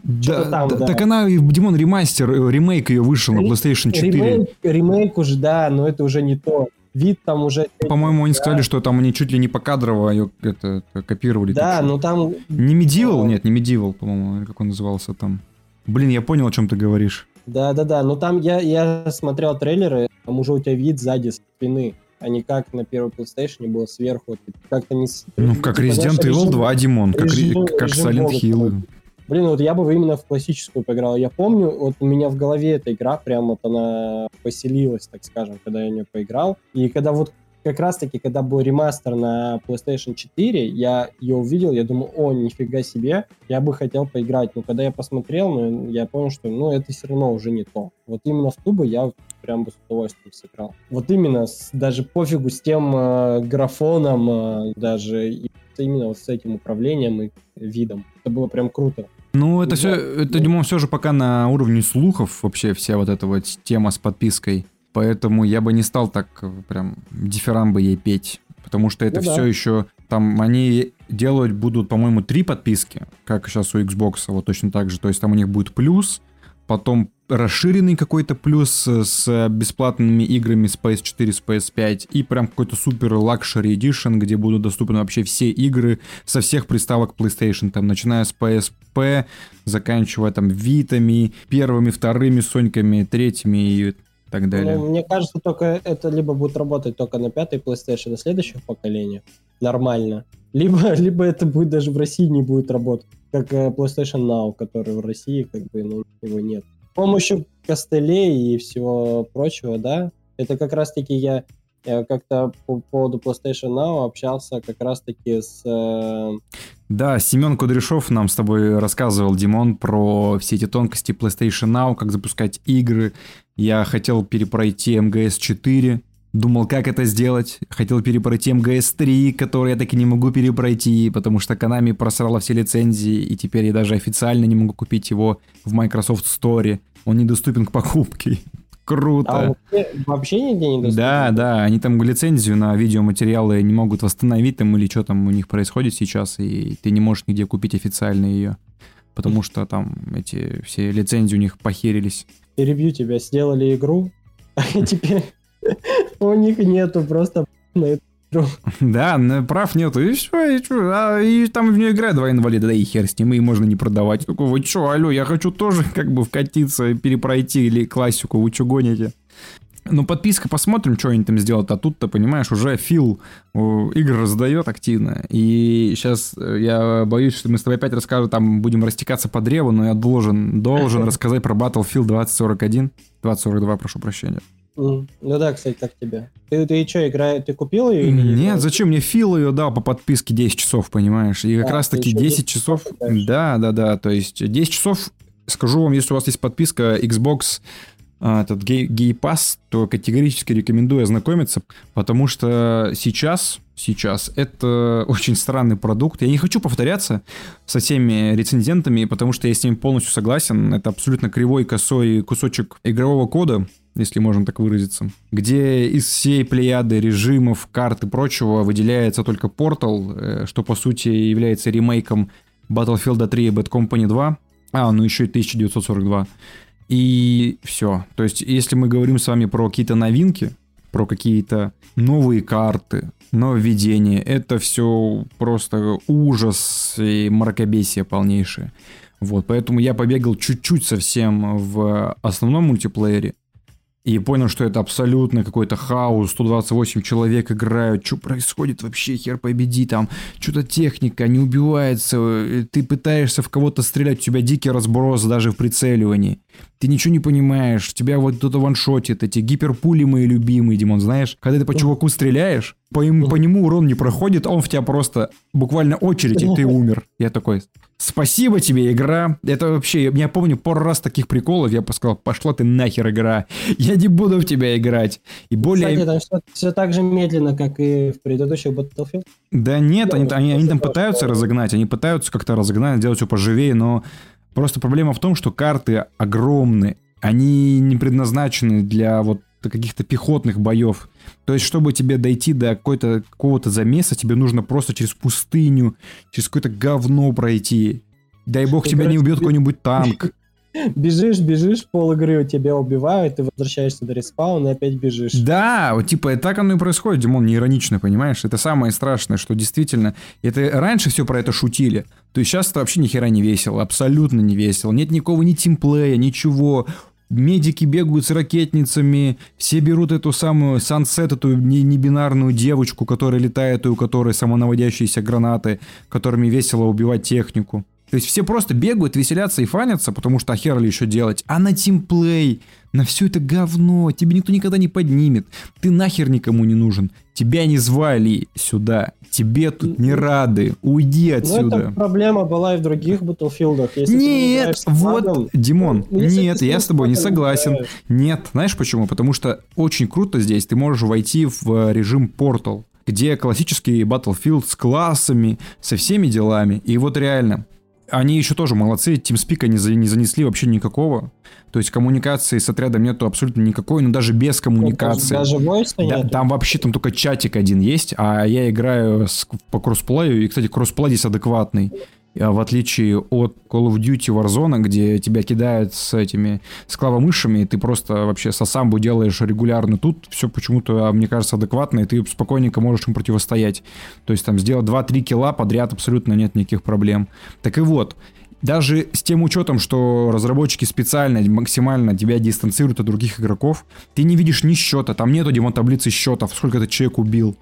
Да, там, да, да. Так она, Димон, ремастер, ремейк ее вышел Ре- на PlayStation четыре. Ремейк, ремейк уже, да, но это уже не то. Вид там уже... По-моему, они да. сказали, что там они чуть ли не покадрово ее это, копировали. Да, но там... Не Medieval? Нет, не Medieval, по-моему, как он назывался там. Блин, я понял, о чем ты говоришь. Да-да-да, но там я, я смотрел трейлеры, там уже у тебя вид сзади спины, а не как на первой PlayStation было сверху. Как-то не... Ну, как Resident Evil два, Димон, как, режим, как Silent Hill. Блин, вот я бы именно в классическую поиграл. Я помню, вот у меня в голове эта игра прям вот она поселилась, так скажем, когда я в нее поиграл. И когда вот как раз-таки, когда был ремастер на PlayStation четыре, я ее увидел, я думаю, о, нифига себе, я бы хотел поиграть. Но когда я посмотрел, ну, я понял, что ну, это все равно уже не то. Вот именно в ту бы я прям бы с удовольствием сыграл. Вот именно, с, даже пофигу с тем э, графоном, э, даже и именно вот с этим управлением и видом. Это было прям круто. Ну, это, и, все, да, это, Димон, все же пока на уровне слухов вообще вся вот эта вот тема с подпиской. Поэтому я бы не стал так прям дифирамбы ей петь. Потому что это ну, все да. еще... Там они делать будут, по-моему, три подписки, как сейчас у Xbox, вот точно так же. То есть там у них будет плюс, потом расширенный какой-то плюс с бесплатными играми с пи эс четыре, с пи эс пять. И прям какой-то супер лакшери эдишн, где будут доступны вообще все игры со всех приставок PlayStation. Там, начиная с пи эс пи, заканчивая там Витами, первыми, вторыми, Соньками, третьими и... так далее. Ну, мне кажется, только это либо будет работать только на пятой PlayStation, на следующих поколениях нормально, либо, либо это будет даже в России не будет работать, как PlayStation Now, который в России как бы ну, его нет. С помощью костылей и всего прочего, да. Это как раз-таки я как-то по поводу PlayStation Now общался как раз-таки с... Да, Семен Кудряшов нам с тобой рассказывал, Димон, про все эти тонкости PlayStation Now, как запускать игры. Я хотел перепройти эм гэ эс четыре, думал, как это сделать. Хотел перепройти эм гэ эс три, который я так и не могу перепройти, потому что Konami просрала все лицензии, и теперь я даже официально не могу купить его в Microsoft Store. Он недоступен к покупке. Круто. А вообще, вообще нигде не доступен? Да, да, они там лицензию на видеоматериалы не могут восстановить там, или что там у них происходит сейчас, и ты не можешь нигде купить официально ее, потому что там эти все лицензии у них похерились. Перебью тебя, сделали игру, а теперь у них нету просто на эту игру. Да, прав нету, и все, и что, и там в нее играют два инвалида, да и хер с ним, и можно не продавать. Такой, вы что, алло, я хочу тоже как бы вкатиться, перепройти или классику, вы что гоните? Ну, подписка, посмотрим, что они там сделают, а тут-то, понимаешь, уже Фил игр раздает активно, и сейчас я боюсь, что мы с тобой опять расскажем, там будем растекаться по древу, но я должен, должен рассказать про Battlefield двадцать сорок один, двадцать сорок два, прошу прощения. Ну да, кстати, как тебе? Ты, ты что, играешь? Ты купил ее? Или нет, играешь? Зачем? Мне Фил ее дал по подписке десять часов, понимаешь? И как а, раз таки десять часов... Играешь? Да, да, да, то есть десять часов, скажу вам, если у вас есть подписка Xbox, этот Game Pass, то категорически рекомендую ознакомиться, потому что сейчас, сейчас это очень странный продукт. Я не хочу повторяться со всеми рецензентами, потому что я с ними полностью согласен. Это абсолютно кривой, косой кусочек игрового кода, если можно так выразиться, где из всей плеяды режимов, карт и прочего выделяется только Portal, что, по сути, является ремейком Battlefield три и Bad Company два. А, ну еще и тысяча девятьсот сорок два. И все. То есть, если мы говорим с вами про какие-то новинки, про какие-то новые карты, нововведения, это все просто ужас и мракобесие полнейшее. Вот, поэтому я побегал чуть-чуть совсем в основном мультиплеере, и понял, что это абсолютно какой-то хаос, сто двадцать восемь человек играют, что происходит вообще, хер победи, там, что-то техника не убивается, ты пытаешься в кого-то стрелять, у тебя дикий разброс даже в прицеливании, ты ничего не понимаешь, тебя вот кто-то ваншотит, эти гиперпули мои любимые, Димон, знаешь, когда ты по чуваку стреляешь, по, им, по нему урон не проходит, а он в тебя просто буквально очередь, и ты умер. Я такой, спасибо тебе, игра. Это вообще, я, я помню пару раз таких приколов, я сказал, пошла ты нахер, игра. Я не буду в тебя играть. И более... Кстати, там все, все так же медленно, как и в предыдущих Battlefield. Да нет, да, они, они, они там пытаются что... разогнать, они пытаются как-то разогнать, делать все поживее, но просто проблема в том, что карты огромны, они не предназначены для вот каких-то пехотных боев. То есть, чтобы тебе дойти до какой-то, какого-то замеса, тебе нужно просто через пустыню, через какое-то говно пройти. Дай бог ты тебя короче, не убьет б... какой-нибудь танк. Бежишь, бежишь, пол игры тебя убивают, ты возвращаешься до респауна и опять бежишь. Да, вот типа так оно и происходит, Димон, не иронично, понимаешь? Это самое страшное, что действительно... Это раньше все про это шутили, то есть сейчас это вообще ни хера не весело, абсолютно не весело. Нет никакого ни тимплея, ничего... Медики бегают с ракетницами, все берут эту самую Сансет, эту небинарную девочку, которая летает, и у которой самонаводящиеся гранаты, которыми весело убивать технику. То есть все просто бегают, веселятся и фанятся, потому что а хер ли еще делать. А на тимплей, на все это говно, тебе никто никогда не поднимет. Ты нахер никому не нужен. Тебя не звали сюда. Тебе тут не рады. Уйди отсюда. Ну, это проблема была и в других Battlefield. Нет, вот, складом, Димон, нет, я с тобой не согласен. Не нет, знаешь почему? Потому что очень круто здесь. Ты можешь войти в режим Portal, где классический Battlefield с классами, со всеми делами. И вот реально... Они еще тоже молодцы, TeamSpeak они не занесли вообще никакого. То есть коммуникации с отрядом нету абсолютно никакой, но даже без коммуникации. Даже войска да, там вообще там только чатик один есть, а я играю с, по кроссплею, и, кстати, кроссплей здесь адекватный. В отличие от Call of Duty Warzone, где тебя кидают с этими с клавомышами, и ты просто вообще сосамбу делаешь регулярно. Тут все почему-то, мне кажется, адекватно, и ты спокойненько можешь им противостоять. То есть там сделать два-три килла подряд абсолютно нет никаких проблем. Так и вот, даже с тем учетом, что разработчики специально, максимально тебя дистанцируют от других игроков, ты не видишь ни счета, там нету, Димон, таблицы счетов, сколько ты человек убил.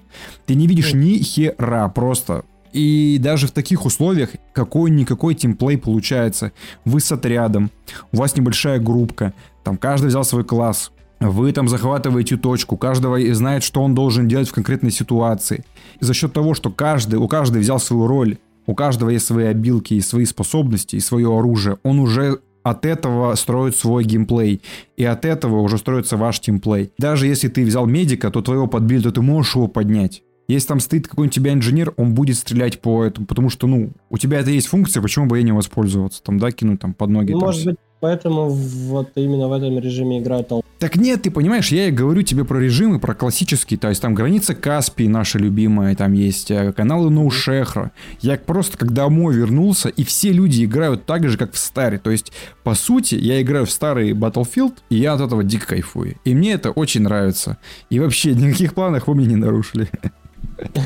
Ты не видишь ни хера просто... И даже в таких условиях какой-никакой тимплей получается. Вы с отрядом, у вас небольшая группка, там каждый взял свой класс, вы там захватываете точку, каждый знает, что он должен делать в конкретной ситуации. И за счет того, что каждый, у каждого взял свою роль, у каждого есть свои обилки и свои способности, и свое оружие, он уже от этого строит свой геймплей. И от этого уже строится ваш тимплей. Даже если ты взял медика, то твоего подбили, то ты можешь его поднять. Если там стоит какой-нибудь у тебя инженер, он будет стрелять по этому, потому что, ну, у тебя это есть функция, почему бы ей не воспользоваться, там, да, кинуть там под ноги. Ну, там. Может быть, поэтому вот именно в этом режиме играет толпа. Так нет, ты понимаешь, я и говорю тебе про режимы, про классические, то есть там граница Каспии наша любимая, там есть каналы Ноушехра. Я просто как домой вернулся, и все люди играют так же, как в старый. То есть, по сути, я играю в старый Battlefield, и я от этого дико кайфую. И мне это очень нравится. И вообще, никаких планов вы мне не нарушили.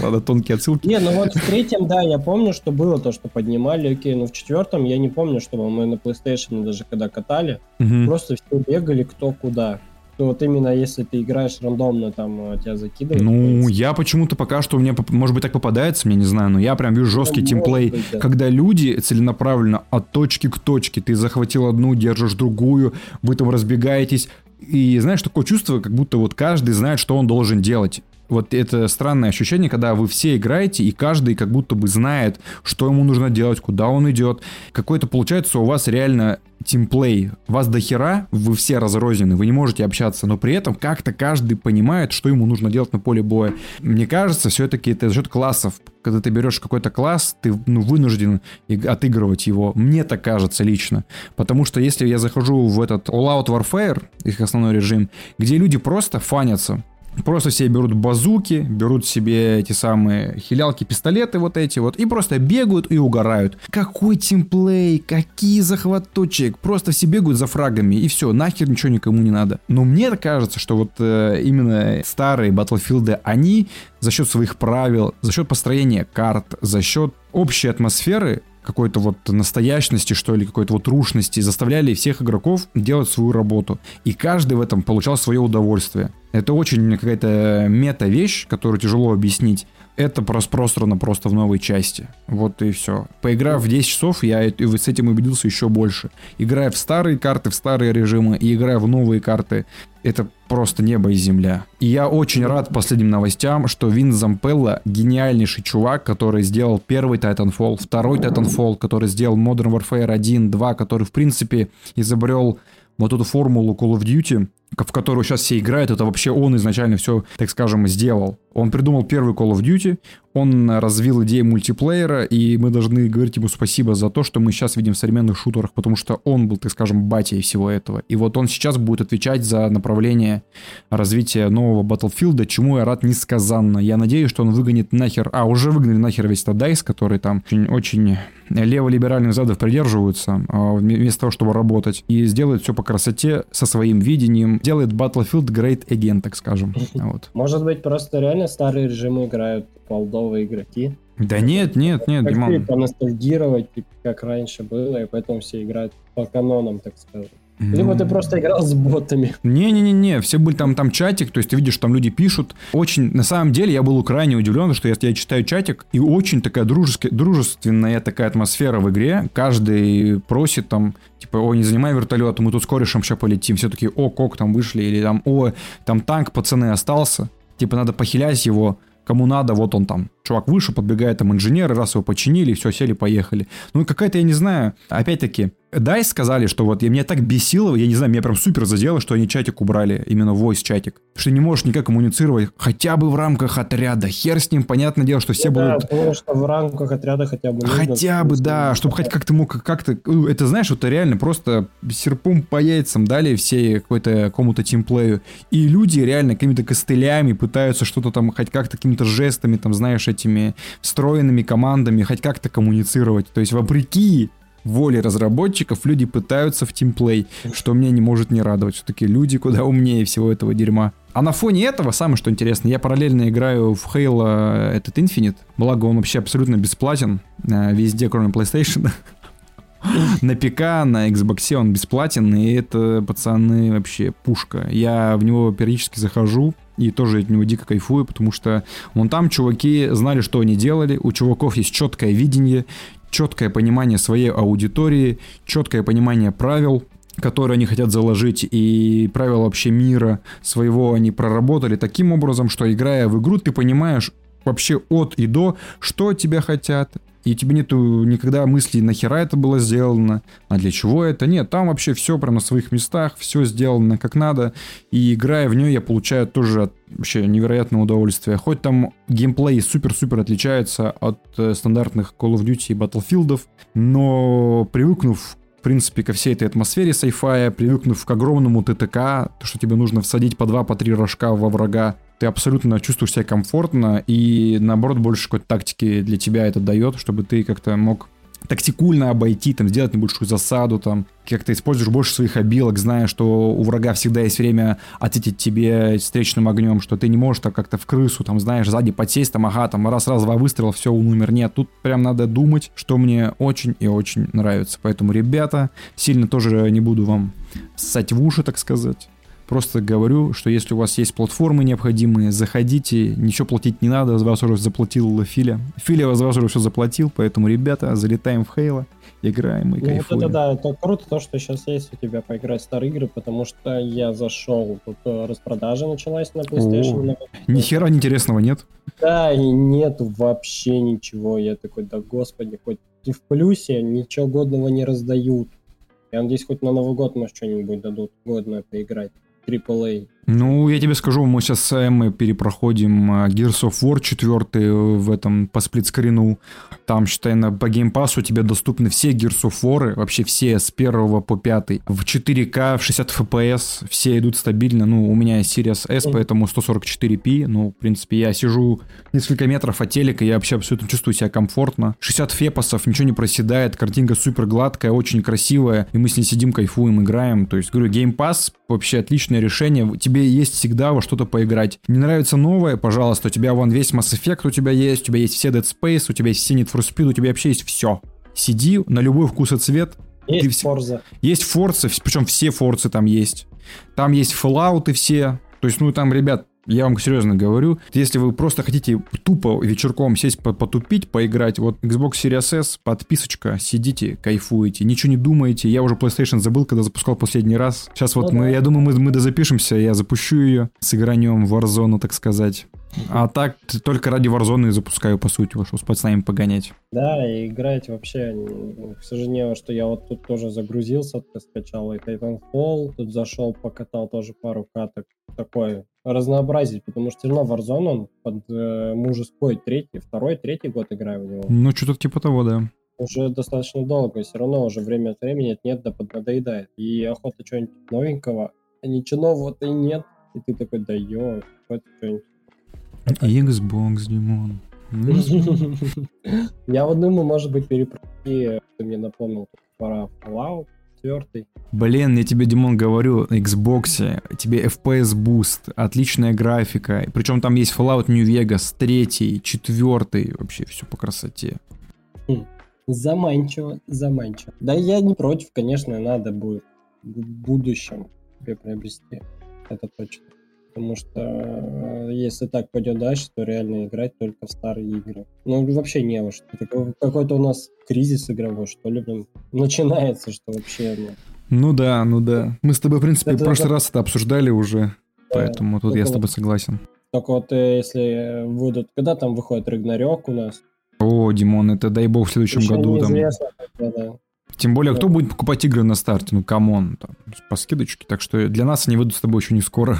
Ладно, тонкие отсылки. Не, ну вот в третьем, да, я помню, что было то, что поднимали, окей, но в четвертом я не помню, чтобы мы на PlayStation даже когда катали, угу. просто все бегали кто куда. То вот именно если ты играешь рандомно, там тебя закидывают. Ну, то, я почему-то пока что у меня, может быть, так попадается, я не знаю, но я прям вижу жесткий тимплей, быть, да. когда люди целенаправленно от точки к точке, ты захватил одну, держишь другую, вы там разбегаетесь, и знаешь, такое чувство, как будто вот каждый знает, что он должен делать. Вот это странное ощущение, когда вы все играете, и каждый как будто бы знает, что ему нужно делать, куда он идет. Какой-то получается у вас реально тимплей. Вас дохера, вы все разрознены, вы не можете общаться, но при этом как-то каждый понимает, что ему нужно делать на поле боя. Мне кажется, все-таки это за счет классов. Когда ты берешь какой-то класс, ты ну, вынужден отыгрывать его. Мне так кажется лично. Потому что если я захожу в этот All Out Warfare, их основной режим, где люди просто фанятся, просто все берут базуки, берут себе эти самые хилялки, пистолеты вот эти вот, и просто бегают и угорают. Какой тимплей, какие захват точек, просто все бегают за фрагами, и все, нахер ничего никому не надо. Но мне кажется, что вот э, именно старые Battlefield, они за счет своих правил, за счет построения карт, за счет общей атмосферы, какой-то вот настоящности, что ли, какой-то вот рушности, заставляли всех игроков делать свою работу. И каждый в этом получал свое удовольствие. Это очень какая-то мета-вещь, которую тяжело объяснить. Это распространено просто в новой части. Вот и все. Поиграв в десять часов, я с этим убедился еще больше. Играя в старые карты, в старые режимы, и играя в новые карты, это просто небо и земля. И я очень рад последним новостям, что Вин Зампелла, гениальнейший чувак, который сделал первый Titanfall, второй Titanfall, который сделал Modern Warfare один, два, который, в принципе, изобрел вот эту формулу Call of Duty, в которую сейчас все играют, это вообще он изначально все, так скажем, сделал. Он придумал первый Call of Duty, он развил идею мультиплеера, и мы должны говорить ему спасибо за то, что мы сейчас видим в современных шутерах, потому что он был, так скажем, батей всего этого. И вот он сейчас будет отвечать за направление развития нового Battlefield, чему я рад несказанно. Я надеюсь, что он выгонит нахер... А, уже выгнали нахер весь этот DICE, который там очень лево-либеральных взглядов придерживаются, вместо того, чтобы работать, и сделает все по красоте со своим видением, делает Battlefield great again, так скажем. Вот. Может быть, просто реально старые режимы играют олдовые игроки. Да нет, нет, нет, Диман. Хотели поностальгировать, как раньше было, и поэтому все играют по канонам, так скажем. Либо ты просто играл с ботами. Не-не-не, все были там, там чатик, то есть ты видишь, там люди пишут. Очень, на самом деле, я был крайне удивлен, что я, я читаю чатик, и очень такая дружеская, дружественная такая атмосфера в игре. Каждый просит там, типа, о, не занимай вертолет, мы тут с корешем сейчас полетим. Все такие, о, кок там вышли, или там, о, там танк, пацаны, остался. Типа, надо похилять его. Кому надо, вот он там, чувак выше, подбегает там инженеры, раз его починили, все, сели, поехали. Ну, какая-то, я не знаю, опять-таки, DICE сказали, что вот, и меня так бесило, я не знаю, меня прям супер задело, что они чатик убрали, именно voice чатик, что не можешь никак коммуницировать, хотя бы в рамках отряда, хер с ним, понятное дело, что все да, будут... Да, потому что в рамках отряда хотя бы... Хотя бы, да, чтобы хоть как-то мог, как-то... Это, знаешь, это реально просто серпом по яйцам дали все какой-то, кому-то тимплею, и люди реально какими-то костылями пытаются что-то там, хоть как-то какими-то жестами, там, знаешь, этими встроенными командами, хоть как-то коммуницировать, то есть вопреки воле разработчиков люди пытаются в тимплей, что меня не может не радовать. Все-таки люди куда умнее всего этого дерьма. А на фоне этого, самое что интересно, я параллельно играю в Halo этот Infinite. Благо он вообще абсолютно бесплатен везде, кроме PlayStation. На ПК, на Xbox он бесплатен, и это, пацаны, вообще пушка. Я в него периодически захожу и тоже от него дико кайфую, потому что вон там чуваки знали, что они делали, у чуваков есть четкое видение, четкое понимание своей аудитории, четкое понимание правил, которые они хотят заложить, и правила вообще мира своего они проработали таким образом, что, играя в игру, ты понимаешь вообще от и до, что тебя хотят, и тебе нету никогда мыслей, нахера это было сделано, а для чего это. Нет, там вообще все прям на своих местах, все сделано как надо, и играя в нее, я получаю тоже вообще невероятное удовольствие. Хоть там геймплей супер-супер отличается от стандартных Call of Duty и Battlefield, но привыкнув в принципе ко всей этой атмосфере сайфая, привыкнув к огромному ТТК, то, что тебе нужно всадить по два, по три рожка во врага, ты абсолютно чувствуешь себя комфортно, и наоборот больше какой-то тактики для тебя это дает, чтобы ты как-то мог тактикульно обойти, там, сделать небольшую засаду, там, как-то используешь больше своих обилок, зная, что у врага всегда есть время ответить тебе встречным огнем, что ты не можешь так как-то в крысу, там, знаешь, сзади подсесть, там, ага, там, раз-раз, два выстрела, все, он умер. Нет, тут прям надо думать, что мне очень и очень нравится. Поэтому, ребята, сильно тоже не буду вам ссать в уши, так сказать. Просто говорю, что если у вас есть платформы необходимые, заходите, ничего платить не надо, за вас уже заплатил Филя. Филя за вас уже все заплатил, поэтому, ребята, залетаем в Halo, играем и ну, кайфуем. Вот это да, это круто, то, что сейчас есть у тебя поиграть в старые игры, потому что я зашел, тут распродажа началась на PlayStation. О, на... Нихера интересного нет? Да, и нет вообще ничего, я такой, да господи, хоть и в плюсе, ничего годного не раздают. Я надеюсь, хоть на Новый год, может, что-нибудь дадут годное поиграть. Triple A. Ну, я тебе скажу, мы сейчас с Эммой перепроходим Gears of War четыре в этом, по сплитскрину. Там, считай, на, по геймпассу тебе доступны все Gears of War, вообще все с первого по пятый. В четыре ка, в шестьдесят эф пи эс, все идут стабильно. Ну, у меня Series S, поэтому сто сорок четыре пи. Ну, в принципе, я сижу несколько метров от телека, я вообще абсолютно чувствую себя комфортно. шестьдесят фепосов, ничего не проседает, картинка супер гладкая, очень красивая. И мы с ней сидим, кайфуем, играем. То есть, говорю, геймпасс вообще отличное решение. Тебе есть всегда во что-то поиграть. Не нравится новое, пожалуйста, у тебя вон весь Mass Effect у тебя есть, у тебя есть все Dead Space, у тебя есть все Need for Speed, у тебя вообще есть все. Сиди на любой вкус и цвет. Есть Forza. Есть Forza, причем все Forza там есть. Там есть Fallout и все. То есть, ну там, ребят, я вам серьезно говорю, если вы просто хотите тупо вечерком сесть потупить, поиграть, вот Xbox Series S, подписочка, сидите, кайфуете, ничего не думаете. Я уже PlayStation забыл, когда запускал последний раз. Сейчас вот, мы, я думаю, мы, мы дозапишемся, я запущу ее с игранием в Warzone, так сказать. А так только ради Warzone запускаю, по сути, чтобы с нами погонять. Да, и играть вообще, к сожалению, что я вот тут тоже загрузился, скачал и Titanfall, тут зашел, покатал тоже пару каток, такое разнообразие, потому что все равно Warzone, он под э, мужской третий, второй, третий год играю в него. Ну, что-то типа того, да. Уже достаточно долго, все равно уже время от времени нет-нет, да поднадоедает. И охота чего-нибудь новенького, а ничего нового-то и нет. И ты такой, да ё, хоть что-нибудь. Xbox, Димон. Я вот думаю, может быть, перепройти, ты мне напомнил, пора Fallout четыре. Блин, я тебе, Димон, говорю, на Xbox тебе эф пи эс буст, отличная графика, причем там есть Fallout New Vegas, третий, четвертый, вообще все по красоте. Заманчиво, заманчиво. Да я не против, конечно, надо будет в будущем тебе приобрести, это точно. Потому что если так пойдет дальше, то реально играть только в старые игры. Ну, вообще не уж. Какой-то у нас кризис игровой, что ли, блин, начинается, что вообще... Ну, ну да, ну да. Мы с тобой, в принципе, это в прошлый это... раз это обсуждали уже, да, поэтому тут я вот... с тобой согласен. Только вот если выйдут... Когда там выходит Рагнарёк у нас? О, Димон, это дай бог в следующем еще году. Там... Тогда, да. Тем более, да. Кто будет покупать игры на старте? Ну, камон, там, по скидочке. Так что для нас они выйдут с тобой еще не скоро.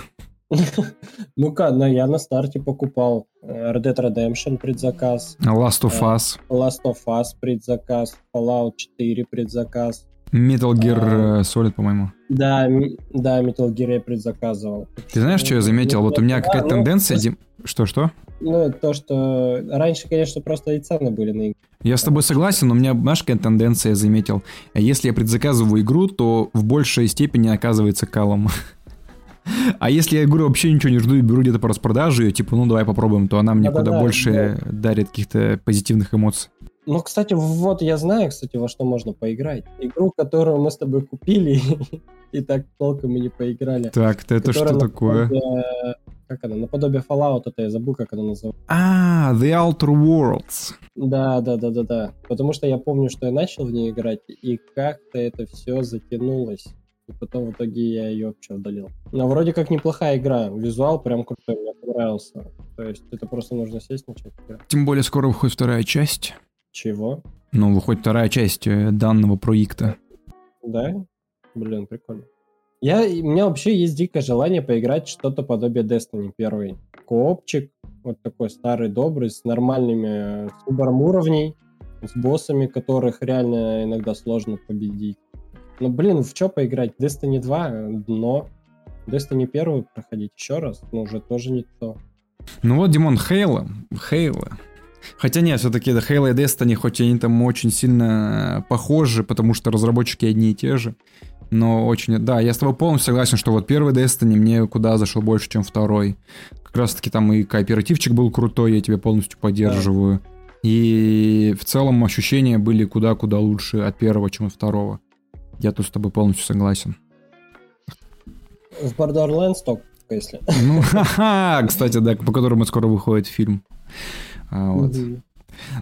Ну-ка, но я на старте покупал Red Dead Redemption предзаказ, Last of Us, Last of Us предзаказ, Fallout четыре предзаказ, Metal Gear Solid, по-моему. Да, да, Metal Gear я предзаказывал. Ты знаешь, что я заметил? Вот у меня какая-то тенденция, что-что? Ну, то, что раньше, конечно, просто и цены были на игры. Я с тобой согласен, но у меня, знаешь, какая тенденция, я заметил. Если я предзаказываю игру, то в большей степени оказывается калом. А если я игру вообще ничего не жду и беру где-то по распродаже, типа, ну давай попробуем, то она мне да, куда да, больше да. дарит каких-то позитивных эмоций. Ну, кстати, вот я знаю, кстати, во что можно поиграть. Игру, которую мы с тобой купили и так толком и не поиграли. Так, это что такое? Как она? Наподобие Fallout, это я забыл, как она называется. А, The Outer Worlds. Да, да, да, да, да. Потому что я помню, что я начал в ней играть, и как-то это все затянулось. И потом в итоге я ее вообще удалил. Но вроде как неплохая игра. Визуал прям крутой, мне понравился. То есть это просто нужно сесть начать играть. Тем более скоро выходит вторая часть. Чего? Ну, выходит вторая часть данного проекта. Да? Блин, прикольно. Я, у меня вообще есть дикое желание поиграть что-то подобие Destiny первый. Коопчик, вот такой старый, добрый, с нормальными с выбором уровней, с боссами, которых реально иногда сложно победить. Ну, блин, в что поиграть? Destiny два, дно. Destiny первый проходить еще раз, но уже тоже не то. Ну вот, Димон, Хейла. Хейла. Хотя нет, все-таки Halo и Destiny, хоть они там очень сильно похожи, потому что разработчики одни и те же. Но очень... Да, я с тобой полностью согласен, что вот первый Destiny мне куда зашел больше, чем второй. Как раз-таки там и кооперативчик был крутой, я тебя полностью поддерживаю. Да. И в целом ощущения были куда-куда лучше от первого, чем от второго. Я тут с тобой полностью согласен. В Borderlands только, если... Ну, ха-ха! Кстати, да, по которому скоро выходит фильм. А, вот. Mm-hmm.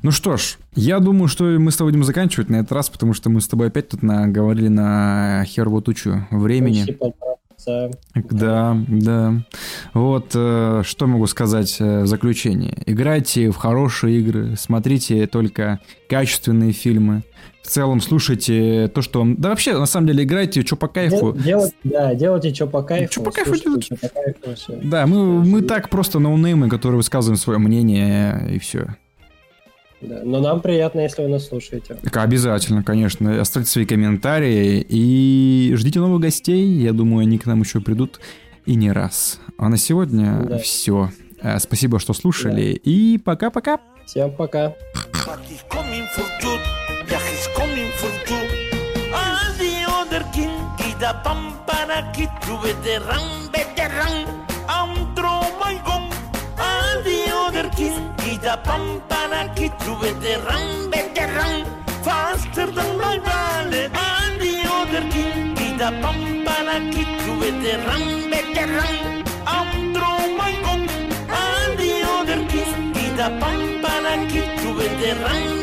Ну что ж, я думаю, что мы с тобой будем заканчивать на этот раз, потому что мы с тобой опять тут наговорили на херовую тучу времени. Да, да, да. Вот, э, что могу сказать в заключение. Играйте в хорошие игры, смотрите только качественные фильмы. В целом слушайте то, что вам... Да вообще, на самом деле, играйте, что по кайфу. Делать, да, делайте, что по кайфу. Что по кайфу делать. Да, мы, мы так просто ноунеймы, которые высказываем свое мнение, и все. Да, но нам приятно, если вы нас слушаете. Так, обязательно, конечно. Оставьте свои комментарии и ждите новых гостей. Я думаю, они к нам еще придут и не раз. А на сегодня да. Все. Спасибо, что слушали. Да. И пока-пока. Всем пока. The pampana kid to veteran, veteran, faster than my ballet. And the other king, the pampana kid to veteran, veteran, I'm through my gun. And the other king, the pampana kid to veteran.